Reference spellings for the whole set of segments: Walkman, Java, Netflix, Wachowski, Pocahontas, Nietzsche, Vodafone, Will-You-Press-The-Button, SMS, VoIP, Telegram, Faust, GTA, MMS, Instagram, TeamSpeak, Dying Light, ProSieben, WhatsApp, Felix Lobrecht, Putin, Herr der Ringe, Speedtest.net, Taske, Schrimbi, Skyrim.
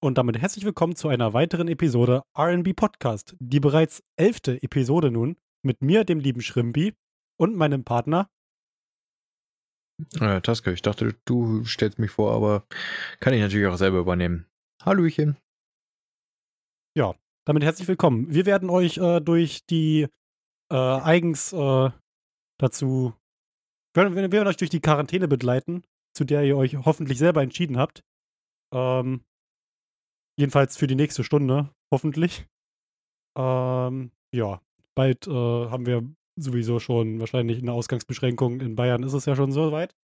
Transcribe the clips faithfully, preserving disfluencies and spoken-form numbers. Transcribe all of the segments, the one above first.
Und damit herzlich willkommen zu einer weiteren Episode R and B Podcast, die bereits elfte Episode nun, mit mir, dem lieben Schrimbi, und meinem Partner. Äh, Taske, ich dachte, du stellst mich vor, aber kann ich natürlich auch selber übernehmen. Hallöchen. Ja, damit herzlich willkommen. Wir werden euch äh, durch die äh, eigens äh, dazu, wir werden, wir werden euch durch die Quarantäne begleiten, zu der ihr euch hoffentlich selber entschieden habt. Ähm, Jedenfalls für die nächste Stunde, hoffentlich. Ähm, ja, bald äh, haben wir sowieso schon wahrscheinlich eine Ausgangsbeschränkung. In Bayern ist es ja schon so weit.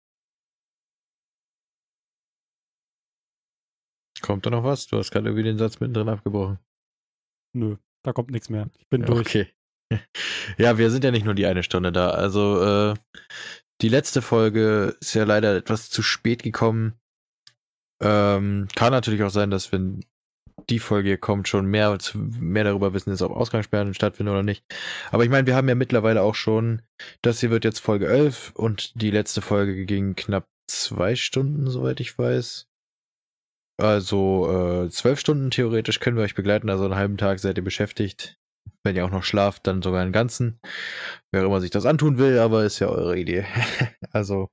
Kommt da noch was? Du hast gerade irgendwie den Satz mittendrin abgebrochen. Nö, da kommt nichts mehr. Ich bin ja, durch. Okay. Ja, wir sind ja nicht nur die eine Stunde da. Also äh, die letzte Folge ist ja leider etwas zu spät gekommen. Ähm, kann natürlich auch sein, dass wenn die Folge hier kommt, schon mehr, mehr darüber wissen ist, ob Ausgangssperren stattfinden oder nicht. Aber ich meine, wir haben ja mittlerweile auch schon, das hier wird jetzt Folge elf und die letzte Folge ging knapp zwei Stunden, soweit ich weiß. Also äh, zwölf Stunden theoretisch können wir euch begleiten, also einen halben Tag seid ihr beschäftigt. Wenn ihr auch noch schlaft, dann sogar einen ganzen. Wer immer sich das antun will, aber ist ja eure Idee. Also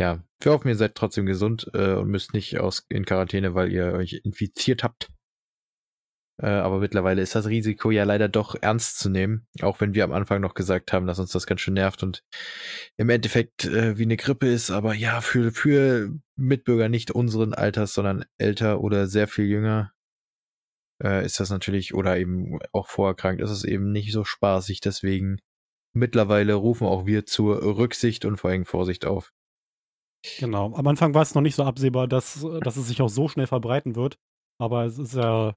ja, wir hoffen, ihr seid trotzdem gesund äh, und müsst nicht aus in Quarantäne, weil ihr euch infiziert habt. Äh, aber mittlerweile ist das Risiko ja leider doch ernst zu nehmen, auch wenn wir am Anfang noch gesagt haben, dass uns das ganz schön nervt und im Endeffekt äh, wie eine Grippe ist, aber ja, für, für Mitbürger nicht unseren Alters, sondern älter oder sehr viel jünger äh, ist das natürlich, oder eben auch vorerkrankt, ist es eben nicht so spaßig. Deswegen mittlerweile rufen auch wir zur Rücksicht und vor allem Vorsicht auf. Genau, am Anfang war es noch nicht so absehbar, dass, dass es sich auch so schnell verbreiten wird, aber es ist ja,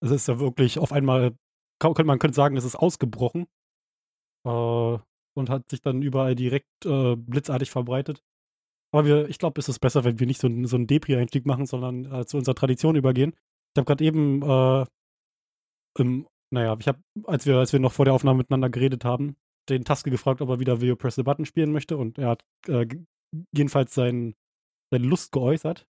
es ist ja wirklich auf einmal, man könnte sagen, es ist ausgebrochen äh, und hat sich dann überall direkt äh, blitzartig verbreitet. Aber wir, ich glaube, es ist besser, wenn wir nicht so, so einen Depri-Einstieg machen, sondern äh, zu unserer Tradition übergehen. Ich habe gerade eben, äh, im, naja, ich habe, als wir, als wir noch vor der Aufnahme miteinander geredet haben, den Taske gefragt, ob er wieder Will-You-Press-The-Button spielen möchte und er hat äh, jedenfalls sein, seine Lust geäußert.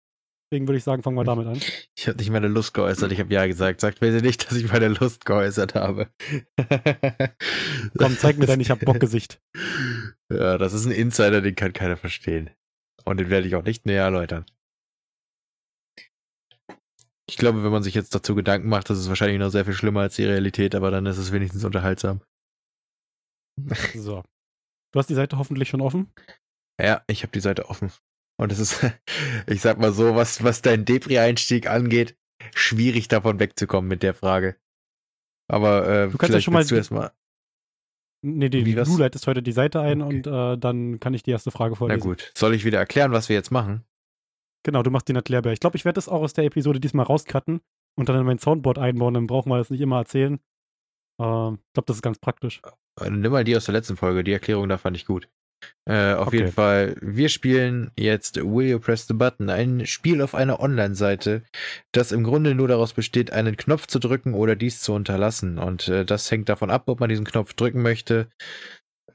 Deswegen würde ich sagen, fangen wir damit an. Ich habe nicht meine Lust geäußert, ich habe ja gesagt. Sagt mir nicht, dass ich meine Lust geäußert habe. Komm, zeig mir dein, ich hab Bockgesicht. Ja, das ist ein Insider, den kann keiner verstehen. Und den werde ich auch nicht näher erläutern. Ich glaube, wenn man sich jetzt dazu Gedanken macht, das ist wahrscheinlich noch sehr viel schlimmer als die Realität, aber dann ist es wenigstens unterhaltsam. So. Du hast die Seite hoffentlich schon offen? Ja, ich habe die Seite offen. Und es ist, ich sag mal so, was, was dein Depri-Einstieg angeht, schwierig davon wegzukommen mit der Frage. Aber äh, du kannst ja schon mal, du erst mal... Nee, die, du leitest heute die Seite ein, okay. Und äh, dann kann ich die erste Frage vorlesen. Na gut, soll ich wieder erklären, was wir jetzt machen? Genau, du machst den erklärbar. Ich glaube, ich werde das auch aus der Episode diesmal rauscutten und dann in mein Soundboard einbauen, dann brauchen wir das nicht immer erzählen. Ich äh, glaube, das ist ganz praktisch. Nimm mal die aus der letzten Folge, die Erklärung da fand ich gut. Äh, auf okay. jeden Fall, wir spielen jetzt Will You Press the Button, ein Spiel auf einer Online-Seite, das im Grunde nur daraus besteht, einen Knopf zu drücken oder dies zu unterlassen. Und äh, das hängt davon ab, ob man diesen Knopf drücken möchte,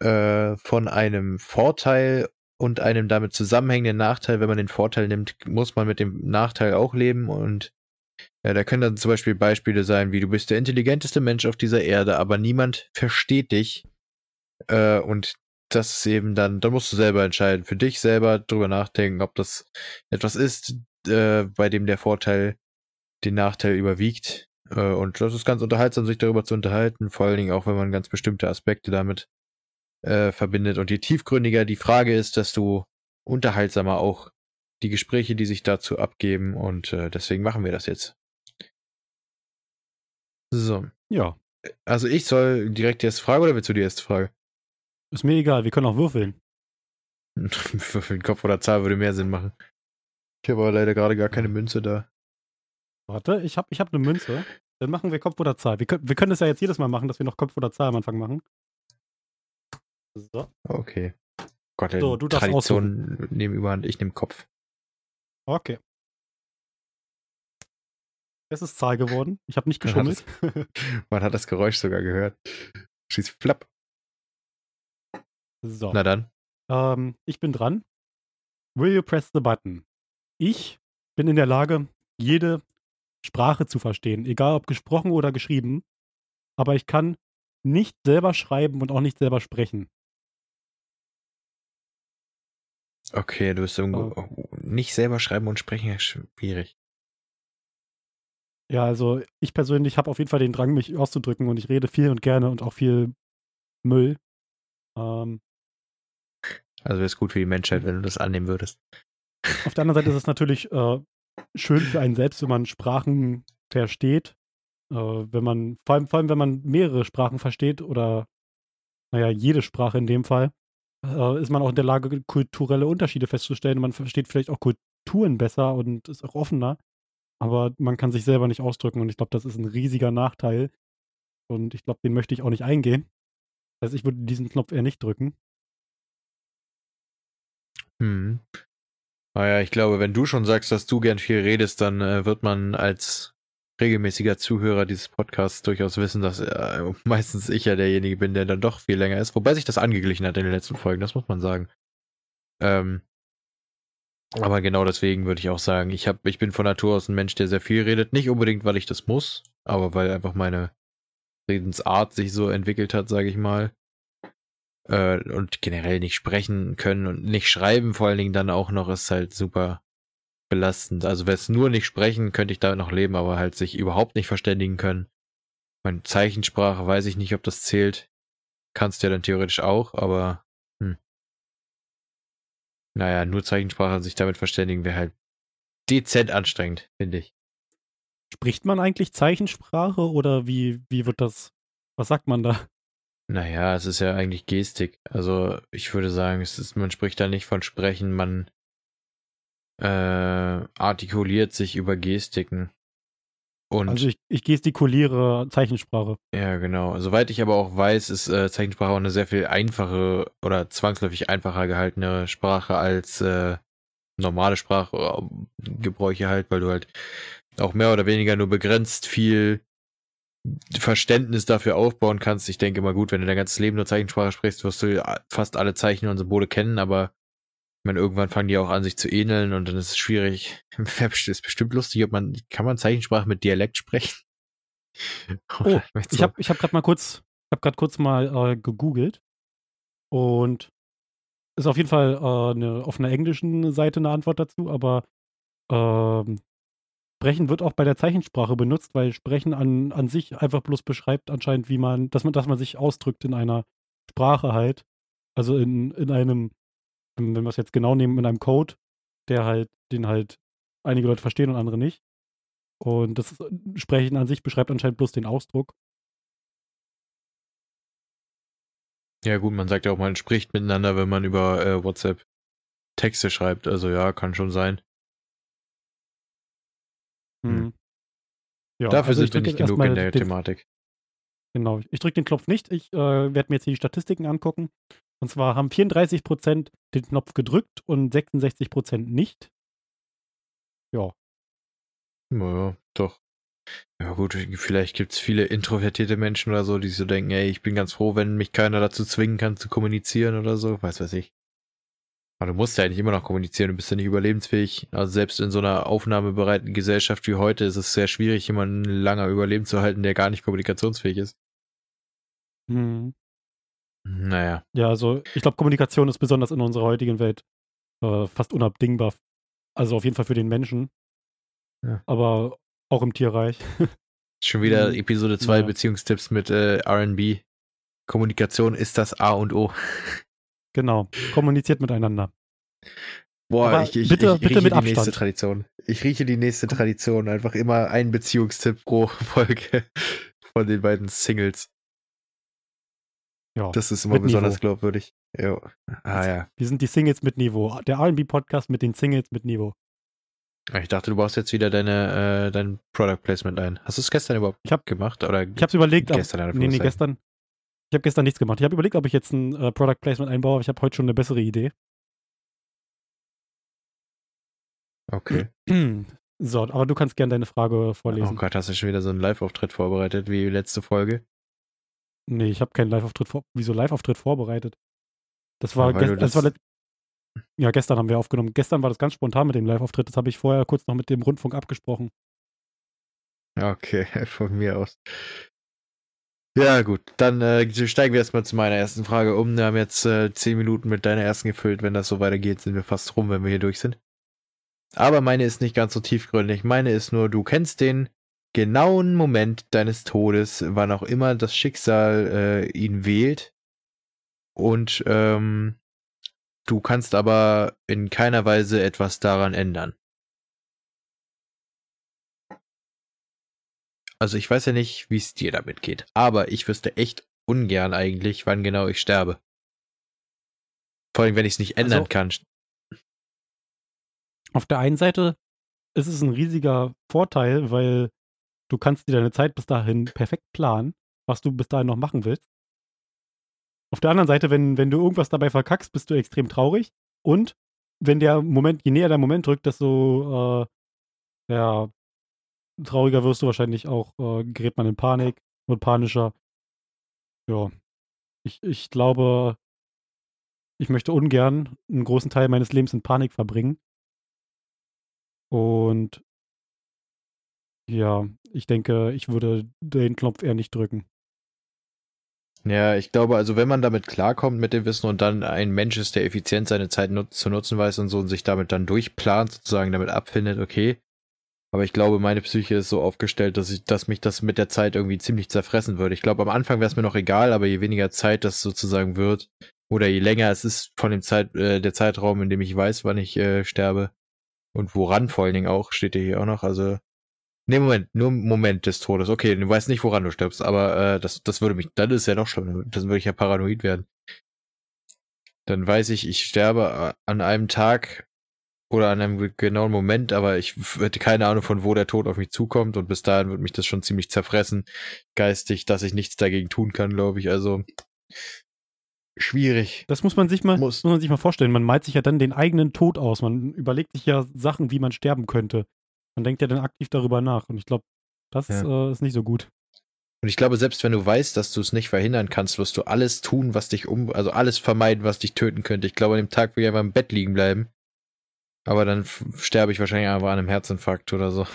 äh, von einem Vorteil und einem damit zusammenhängenden Nachteil. Wenn man den Vorteil nimmt, muss man mit dem Nachteil auch leben. Und äh, da können dann zum Beispiel Beispiele sein, wie du bist der intelligenteste Mensch auf dieser Erde, aber niemand versteht dich. Äh, und das ist eben dann, dann musst du selber entscheiden, für dich selber drüber nachdenken, ob das etwas ist, äh, bei dem der Vorteil den Nachteil überwiegt. Äh, und das ist ganz unterhaltsam, sich darüber zu unterhalten, vor allen Dingen auch, wenn man ganz bestimmte Aspekte damit äh, verbindet. Und je tiefgründiger die Frage ist, desto unterhaltsamer auch die Gespräche, die sich dazu abgeben. Und äh, deswegen machen wir das jetzt. So. Ja. Also ich soll direkt die erste Frage, oder willst du die erste Frage? Ist mir egal, wir können auch würfeln. Würfeln, Kopf oder Zahl würde mehr Sinn machen. Ich habe aber leider gerade gar keine Münze da. Warte, ich habe ich hab eine Münze. Dann machen wir Kopf oder Zahl. Wir können, wir können das ja jetzt jedes Mal machen, dass wir noch Kopf oder Zahl am Anfang machen. So. Okay. Gott, so, du darfst Tradition aussuchen. Nehmen überhand, ich nehme Kopf. Okay. Es ist Zahl geworden. Ich habe nicht geschummelt. Man hat das, man hat das Geräusch sogar gehört. Schieß flapp. So. Na dann. Ähm, ich bin dran. Will you press the button? Ich bin in der Lage, jede Sprache zu verstehen, egal ob gesprochen oder geschrieben. Aber ich kann nicht selber schreiben und auch nicht selber sprechen. Okay, du bist irgendwo oh. nicht selber schreiben und sprechen, ist schwierig. Ja, also ich persönlich habe auf jeden Fall den Drang, mich auszudrücken, und ich rede viel und gerne und auch viel Müll. Ähm, also wäre es gut für die Menschheit, wenn du das annehmen würdest. Auf der anderen Seite ist es natürlich äh, schön für einen selbst, wenn man Sprachen versteht. Äh, wenn man, vor allem, vor allem, wenn man mehrere Sprachen versteht oder, naja, jede Sprache in dem Fall, äh, ist man auch in der Lage, kulturelle Unterschiede festzustellen. Man versteht vielleicht auch Kulturen besser und ist auch offener. Aber man kann sich selber nicht ausdrücken, und ich glaube, das ist ein riesiger Nachteil. Und ich glaube, den möchte ich auch nicht eingehen. Das heißt, ich würde diesen Knopf eher nicht drücken. Hm. Naja, ich glaube, wenn du schon sagst, dass du gern viel redest, dann äh, wird man als regelmäßiger Zuhörer dieses Podcasts durchaus wissen, dass äh, meistens ich ja derjenige bin, der dann doch viel länger ist. Wobei sich das angeglichen hat in den letzten Folgen, das muss man sagen. Ähm. Aber genau deswegen würde ich auch sagen, ich hab, ich bin von Natur aus ein Mensch, der sehr viel redet. Nicht unbedingt, weil ich das muss, aber weil einfach meine Redensart sich so entwickelt hat, sage ich mal. Äh, und generell nicht sprechen können und nicht schreiben, vor allen Dingen dann auch noch, ist halt super belastend. Also wäre es nur nicht sprechen, könnte ich damit noch leben, aber halt sich überhaupt nicht verständigen können. Meine Zeichensprache, weiß ich nicht, ob das zählt. Kannst du ja dann theoretisch auch, aber... Naja, nur Zeichensprache und sich damit verständigen wäre halt dezent anstrengend, finde ich. Spricht man eigentlich Zeichensprache oder wie, wie wird das, was sagt man da? Naja, es ist ja eigentlich Gestik. Also ich würde sagen, es ist, man spricht da nicht von Sprechen, man äh, artikuliert sich über Gestiken. Und also ich, ich gestikuliere Zeichensprache. Ja, genau. Soweit ich aber auch weiß, ist äh, Zeichensprache auch eine sehr viel einfachere oder zwangsläufig einfacher gehaltene Sprache als äh, normale Sprachgebräuche halt, weil du halt auch mehr oder weniger nur begrenzt viel Verständnis dafür aufbauen kannst. Ich denke mal, gut, wenn du dein ganzes Leben nur Zeichensprache sprichst, wirst du fast alle Zeichen und Symbole kennen, aber ich meine, irgendwann fangen die auch an, sich zu ähneln, und dann ist es schwierig. Ist bestimmt lustig, ob man, kann man Zeichensprache mit Dialekt sprechen? Oh, ich habe ich hab gerade mal kurz, ich habe gerade kurz mal äh, gegoogelt, und ist auf jeden Fall äh, eine, auf einer englischen Seite eine Antwort dazu, aber ähm, Sprechen wird auch bei der Zeichensprache benutzt, weil Sprechen an, an sich einfach bloß beschreibt anscheinend, wie man, dass man, dass man sich ausdrückt in einer Sprache halt, also in, in einem, wenn wir es jetzt genau nehmen, in einem Code, der halt, den halt einige Leute verstehen und andere nicht. Und das Sprechen an sich beschreibt anscheinend bloß den Ausdruck. Ja gut, man sagt ja auch, man spricht miteinander, wenn man über äh, WhatsApp Texte schreibt. Also ja, kann schon sein. Hm. Ja, Dafür also sind wir nicht genug in der den, Thematik. Genau, ich drücke den Knopf nicht. Ich äh, werde mir jetzt hier die Statistiken angucken. Und zwar haben vierunddreißig Prozent den Knopf gedrückt und sechsundsechzig Prozent nicht. Ja. Naja, doch. Ja gut, vielleicht gibt es viele introvertierte Menschen oder so, die so denken, ey, ich bin ganz froh, wenn mich keiner dazu zwingen kann, zu kommunizieren oder so. Weiß weiß ich. Aber du musst ja eigentlich immer noch kommunizieren, du bist ja nicht überlebensfähig. Also selbst in so einer aufnahmebereiten Gesellschaft wie heute ist es sehr schwierig, jemanden lange überleben zu halten, der gar nicht kommunikationsfähig ist. Mhm. Naja. Ja, also ich glaube, Kommunikation ist besonders in unserer heutigen Welt äh, fast unabdingbar. Also auf jeden Fall für den Menschen. Ja. Aber auch im Tierreich. Schon wieder Episode zwei ja. Beziehungstipps mit äh, R and B. Kommunikation ist das A und O. Genau. Kommuniziert miteinander. Boah, aber ich, ich, bitte, ich, ich bitte rieche mit die Abstand. nächste Tradition. Ich rieche die nächste Tradition. Einfach immer einen Beziehungstipp pro Folge von den beiden Singles. Ja, das ist immer besonders Niveau. glaubwürdig. Jo. Ah, ja. Wir sind die Singles mit Niveau. Der R and B-Podcast mit den Singles mit Niveau. Ich dachte, du baust jetzt wieder deine, äh, dein Product Placement ein. Hast du es gestern überhaupt ich hab, gemacht? Oder ich habe es überlegt. Gestern, ab, nee, nee, gestern. Ich habe gestern nichts gemacht. Ich habe überlegt, ob ich jetzt ein äh, Product Placement einbaue, aber ich habe heute schon eine bessere Idee. Okay. So, aber du kannst gerne deine Frage vorlesen. Oh Gott, hast du schon wieder so einen Live-Auftritt vorbereitet wie letzte Folge? Nee, ich habe keinen Live-Auftritt vor. Wieso Live-Auftritt vorbereitet? Das war, gest- das das war ja, gestern haben wir aufgenommen. Gestern war das ganz spontan mit dem Live-Auftritt. Das habe ich vorher kurz noch mit dem Rundfunk abgesprochen. Okay, von mir aus. Ja, gut. Dann äh, steigen wir erstmal zu meiner ersten Frage um. Wir haben jetzt äh, zehn Minuten mit deiner ersten gefüllt. Wenn das so weitergeht, sind wir fast rum, wenn wir hier durch sind. Aber meine ist nicht ganz so tiefgründig. Meine ist nur, du kennst den genauen Moment deines Todes, wann auch immer das Schicksal äh, ihn wählt. Und ähm, du kannst aber in keiner Weise etwas daran ändern. Also ich weiß ja nicht, wie es dir damit geht, aber ich wüsste echt ungern eigentlich, wann genau ich sterbe. Vor allem, wenn ich es nicht ändern also, kann. Auf der einen Seite ist es ein riesiger Vorteil, weil du kannst dir deine Zeit bis dahin perfekt planen, was du bis dahin noch machen willst. Auf der anderen Seite, wenn, wenn du irgendwas dabei verkackst, bist du extrem traurig. Und wenn der Moment, je näher der Moment drückt, desto äh, ja, trauriger wirst du wahrscheinlich auch, äh, gerät man in Panik, und panischer. Ja, ich, ich glaube, ich möchte ungern einen großen Teil meines Lebens in Panik verbringen. Und ja, ich denke, ich würde den Knopf eher nicht drücken. Ja, ich glaube, also wenn man damit klarkommt mit dem Wissen und dann ein Mensch ist, der effizient seine Zeit nut- zu nutzen weiß und so und sich damit dann durchplant, sozusagen damit abfindet, okay. Aber ich glaube, meine Psyche ist so aufgestellt, dass ich, dass mich das mit der Zeit irgendwie ziemlich zerfressen würde. Ich glaube, am Anfang wäre es mir noch egal, aber je weniger Zeit das sozusagen wird oder je länger es ist von dem Zeit, äh, der Zeitraum, in dem ich weiß, wann ich äh, sterbe und woran vor allen Dingen auch, steht hier auch noch. Also, nee, Moment, nur Moment des Todes. Okay, du weißt nicht, woran du stirbst, aber äh, das, das würde mich, dann ist ja noch schlimm, dann würde ich ja paranoid werden. Dann weiß ich, ich sterbe an einem Tag oder an einem genauen Moment, aber ich hätte keine Ahnung, von wo der Tod auf mich zukommt und bis dahin wird mich das schon ziemlich zerfressen, geistig, dass ich nichts dagegen tun kann, glaube ich, also schwierig. Das muss man sich mal muss. muss man sich mal vorstellen, man malt sich ja dann den eigenen Tod aus, man überlegt sich ja Sachen, wie man sterben könnte. Man denkt ja dann aktiv darüber nach und ich glaube, das ja. äh, ist nicht so gut. Und ich glaube, selbst wenn du weißt, dass du es nicht verhindern kannst, wirst du alles tun, was dich um, also alles vermeiden, was dich töten könnte. Ich glaube, an dem Tag will ich einfach im Bett liegen bleiben. Aber dann f- sterbe ich wahrscheinlich einfach an einem Herzinfarkt oder so.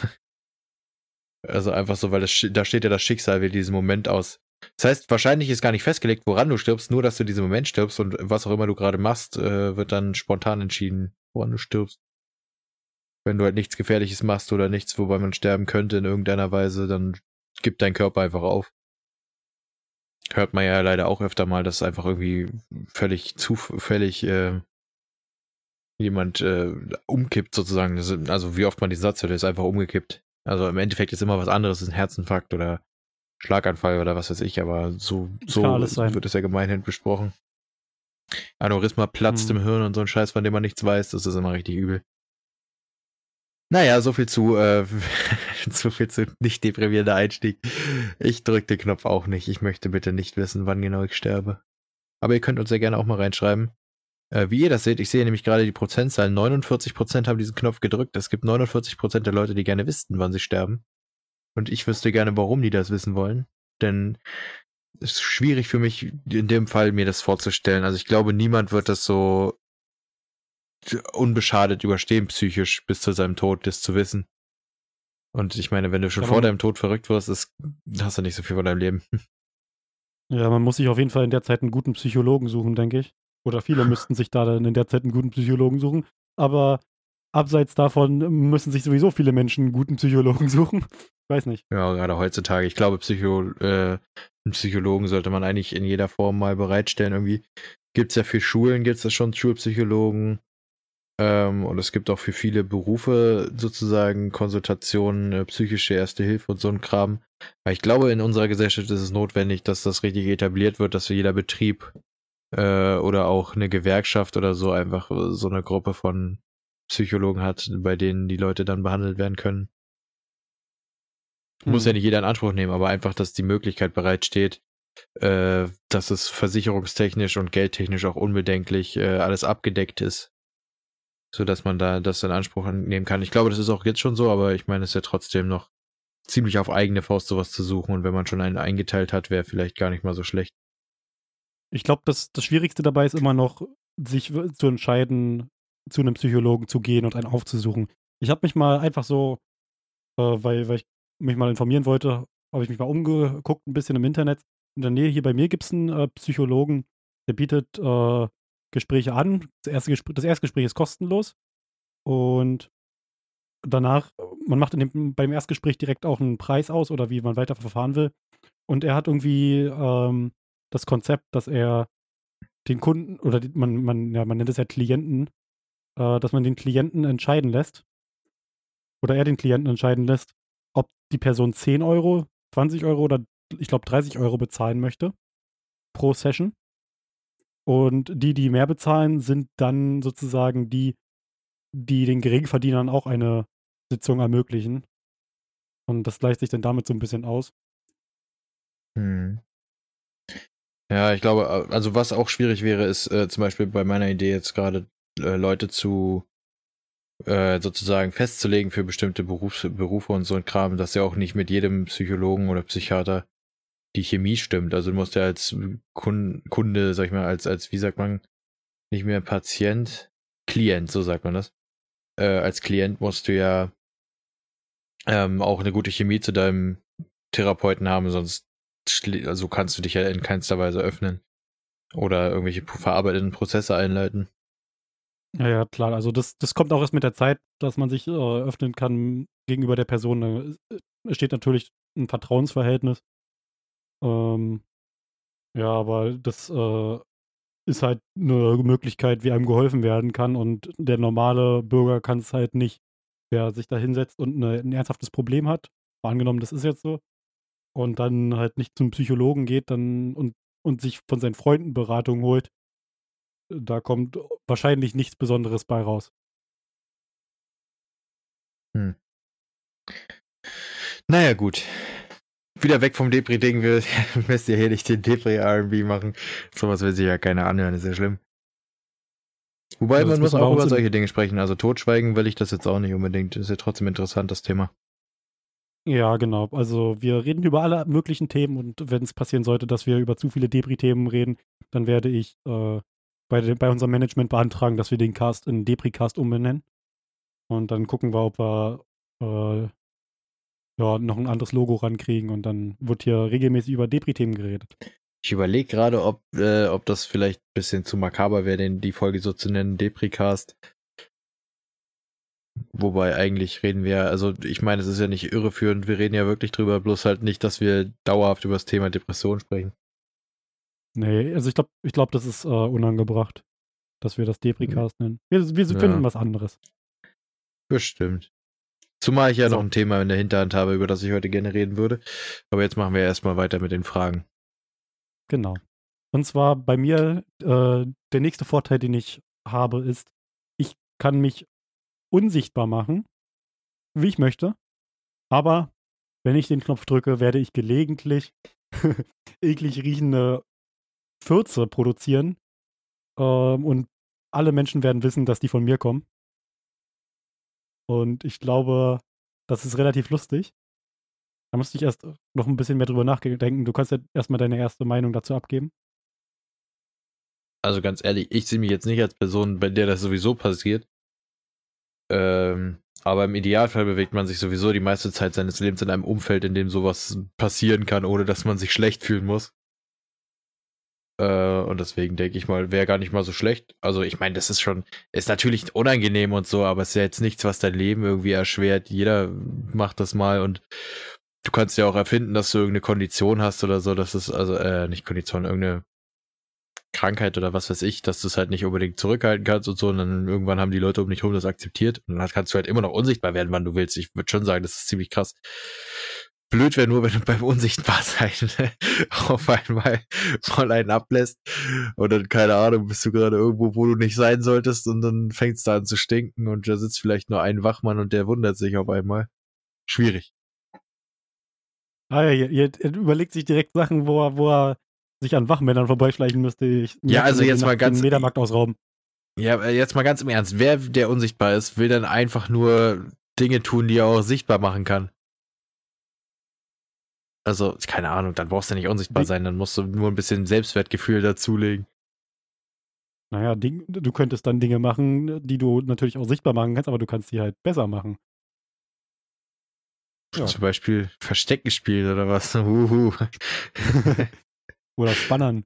Also einfach so, weil das, da steht ja das Schicksal wählt diesen Moment aus. Das heißt, wahrscheinlich ist gar nicht festgelegt, woran du stirbst, nur dass du diesen Moment stirbst und was auch immer du gerade machst, äh, wird dann spontan entschieden, woran du stirbst. Wenn du halt nichts Gefährliches machst oder nichts, wobei man sterben könnte in irgendeiner Weise, dann gibt dein Körper einfach auf. Hört man ja leider auch öfter mal, dass einfach irgendwie völlig zufällig äh, jemand äh, umkippt sozusagen. Ist, also wie oft man diesen Satz hört, der ist einfach umgekippt. Also im Endeffekt ist immer was anderes, ist ein Herzinfarkt oder Schlaganfall oder was weiß ich, aber so, so wird es ja gemeinhin besprochen. Aneurysma platzt mhm. im Hirn und so ein Scheiß, von dem man nichts weiß, das ist immer richtig übel. Naja, so viel zu, äh, so viel zu nicht deprimierender Einstieg. Ich drück den Knopf auch nicht. Ich möchte bitte nicht wissen, wann genau ich sterbe. Aber ihr könnt uns ja gerne auch mal reinschreiben, äh, wie ihr das seht. Ich sehe nämlich gerade die Prozentzahl. neunundvierzig Prozent haben diesen Knopf gedrückt. Es gibt neunundvierzig Prozent der Leute, die gerne wüssten, wann sie sterben. Und ich wüsste gerne, warum die das wissen wollen. Denn es ist schwierig für mich, in dem Fall mir das vorzustellen. Also ich glaube, niemand wird das so unbeschadet überstehen psychisch bis zu seinem Tod, das zu wissen. Und ich meine, wenn du schon ja, vor deinem Tod verrückt wirst, ist, hast du nicht so viel von deinem Leben. Ja, man muss sich auf jeden Fall in der Zeit einen guten Psychologen suchen, denke ich. Oder viele müssten sich da dann in der Zeit einen guten Psychologen suchen. Aber abseits davon müssen sich sowieso viele Menschen einen guten Psychologen suchen. Ich weiß nicht. Ja, gerade heutzutage. Ich glaube, Psycho, äh, einen Psychologen sollte man eigentlich in jeder Form mal bereitstellen. Irgendwie gibt es ja für Schulen, gibt es ja schon Schulpsychologen. Ähm, und es gibt auch für viele Berufe sozusagen Konsultationen, äh, psychische Erste Hilfe und so ein Kram. Weil ich glaube, in unserer Gesellschaft ist es notwendig, dass das richtig etabliert wird, dass jeder Betrieb äh, oder auch eine Gewerkschaft oder so einfach so eine Gruppe von Psychologen hat, bei denen die Leute dann behandelt werden können. Hm. Muss ja nicht jeder in Anspruch nehmen, aber einfach, dass die Möglichkeit bereitsteht, äh, dass es versicherungstechnisch und geldtechnisch auch unbedenklich äh, alles abgedeckt ist. So dass man da das in Anspruch nehmen kann. Ich glaube, das ist auch jetzt schon so, aber ich meine, es ist ja trotzdem noch ziemlich auf eigene Faust sowas zu suchen und wenn man schon einen eingeteilt hat, wäre vielleicht gar nicht mal so schlecht. Ich glaube, das, das Schwierigste dabei ist immer noch, sich zu entscheiden, zu einem Psychologen zu gehen und einen aufzusuchen. Ich habe mich mal einfach so, äh, weil, weil ich mich mal informieren wollte, habe ich mich mal umgeguckt ein bisschen im Internet. In der Nähe hier bei mir gibt es einen äh, Psychologen, der bietet äh, Gespräche an. Das erste, Gespr- das erste Gespräch ist kostenlos. Und danach, man macht in dem, beim Erstgespräch direkt auch einen Preis aus oder wie man weiter verfahren will. Und er hat irgendwie ähm, das Konzept, dass er den Kunden oder die, man, man, ja, man nennt es ja Klienten, äh, dass man den Klienten entscheiden lässt oder er den Klienten entscheiden lässt, ob die Person zehn Euro, zwanzig Euro oder ich glaube dreißig Euro bezahlen möchte pro Session. Und die, die mehr bezahlen, sind dann sozusagen die, die den Geringverdienern auch eine Sitzung ermöglichen. Und das gleicht sich dann damit so ein bisschen aus. Hm. Ja, ich glaube, also was auch schwierig wäre, ist äh, zum Beispiel bei meiner Idee jetzt gerade äh, Leute zu äh, sozusagen festzulegen für bestimmte Berufs- Berufe und so ein Kram, dass ja auch nicht mit jedem Psychologen oder Psychiater die Chemie stimmt. Also du musst ja als Kun- Kunde, sag ich mal, als, als, wie sagt man, nicht mehr Patient, Klient, so sagt man das. Äh, als Klient musst du ja ähm, auch eine gute Chemie zu deinem Therapeuten haben, sonst schl- also kannst du dich ja in keinster Weise öffnen oder irgendwelche verarbeiteten Prozesse einleiten. Ja, ja, klar. Also das, das kommt auch erst mit der Zeit, dass man sich äh, öffnen kann gegenüber der Person. Es steht natürlich ein Vertrauensverhältnis. Ähm, ja, aber das äh, ist halt eine Möglichkeit, wie einem geholfen werden kann, und der normale Bürger kann es halt nicht, der sich da hinsetzt und eine, ein ernsthaftes Problem hat, mal angenommen, das ist jetzt so, und dann halt nicht zum Psychologen geht dann und, und sich von seinen Freunden Beratung holt, da kommt wahrscheinlich nichts Besonderes bei raus. Hm. Naja, gut. Wieder weg vom Depri-Ding, wir müssen ja hier nicht den Depri-R and B machen. Sowas will sich ja keiner anhören, ist ja schlimm. Wobei, also man muss auch über solche Dinge sprechen. Also totschweigen will ich das jetzt auch nicht unbedingt. Ist ja trotzdem interessant, das Thema. Ja, genau. Also wir reden über alle möglichen Themen, und wenn es passieren sollte, dass wir über zu viele Depri-Themen reden, dann werde ich äh, bei, de- bei unserem Management beantragen, dass wir den Cast in Depri-Cast umbenennen. Und dann gucken wir, ob wir äh, ja, noch ein anderes Logo rankriegen, und dann wird hier regelmäßig über Depri-Themen geredet. Ich überlege gerade, ob, äh, ob das vielleicht ein bisschen zu makaber wäre, denn die Folge so zu nennen, Depri-Cast. Wobei eigentlich reden wir, also ich meine, es ist ja nicht irreführend, wir reden ja wirklich drüber, bloß halt nicht, dass wir dauerhaft über das Thema Depression sprechen. Nee, also ich glaube, ich glaub, das ist äh, unangebracht, dass wir das Depri-Cast mhm. nennen. Wir, wir finden ja was anderes. Bestimmt. Zumal ich ja so. noch ein Thema in der Hinterhand habe, über das ich heute gerne reden würde. Aber jetzt machen wir erstmal weiter mit den Fragen. Genau. Und zwar bei mir, äh, der nächste Vorteil, den ich habe, ist, ich kann mich unsichtbar machen, wie ich möchte. Aber wenn ich den Knopf drücke, werde ich gelegentlich eklig riechende Fürze produzieren. Ähm, und alle Menschen werden wissen, dass die von mir kommen. Und ich glaube, das ist relativ lustig. Da musste ich erst noch ein bisschen mehr drüber nachdenken. Du kannst ja erstmal deine erste Meinung dazu abgeben. Also ganz ehrlich, ich sehe mich jetzt nicht als Person, bei der das sowieso passiert. Ähm, aber im Idealfall bewegt man sich sowieso die meiste Zeit seines Lebens in einem Umfeld, in dem sowas passieren kann, ohne dass man sich schlecht fühlen muss. Und deswegen denke ich mal, wäre gar nicht mal so schlecht. Also ich meine, das ist schon, ist natürlich unangenehm und so, aber es ist ja jetzt nichts, was dein Leben irgendwie erschwert. Jeder macht das mal, und du kannst ja auch erfinden, dass du irgendeine Kondition hast oder so, dass es, also äh, nicht Kondition, irgendeine Krankheit oder was weiß ich, dass du es halt nicht unbedingt zurückhalten kannst und so, und dann irgendwann haben die Leute um dich rum das akzeptiert, und dann kannst du halt immer noch unsichtbar werden, wann du willst. Ich würde schon sagen, das ist ziemlich krass. Blöd wäre nur, wenn du beim Unsichtbarsein auf einmal mal einen ablässt, und dann, keine Ahnung, bist du gerade irgendwo, wo du nicht sein solltest, und dann fängst du da an zu stinken, und da sitzt vielleicht nur ein Wachmann, und der wundert sich auf einmal. Schwierig. Ah ja, ihr, ihr überlegt sich direkt Sachen, wo er, wo er sich an Wachmännern vorbeischleichen müsste. Ich ja, also jetzt mal ganz... Metermarkt ausrauben. Ja, jetzt mal ganz im Ernst. Wer, der unsichtbar ist, will dann einfach nur Dinge tun, die er auch sichtbar machen kann. Also, keine Ahnung, dann brauchst du nicht unsichtbar sein, dann musst du nur ein bisschen Selbstwertgefühl dazulegen. Naja, Ding, du könntest dann Dinge machen, die du natürlich auch sichtbar machen kannst, aber du kannst die halt besser machen. Ja. Zum Beispiel Verstecken spielen oder was. Uhu. Oder Spannern.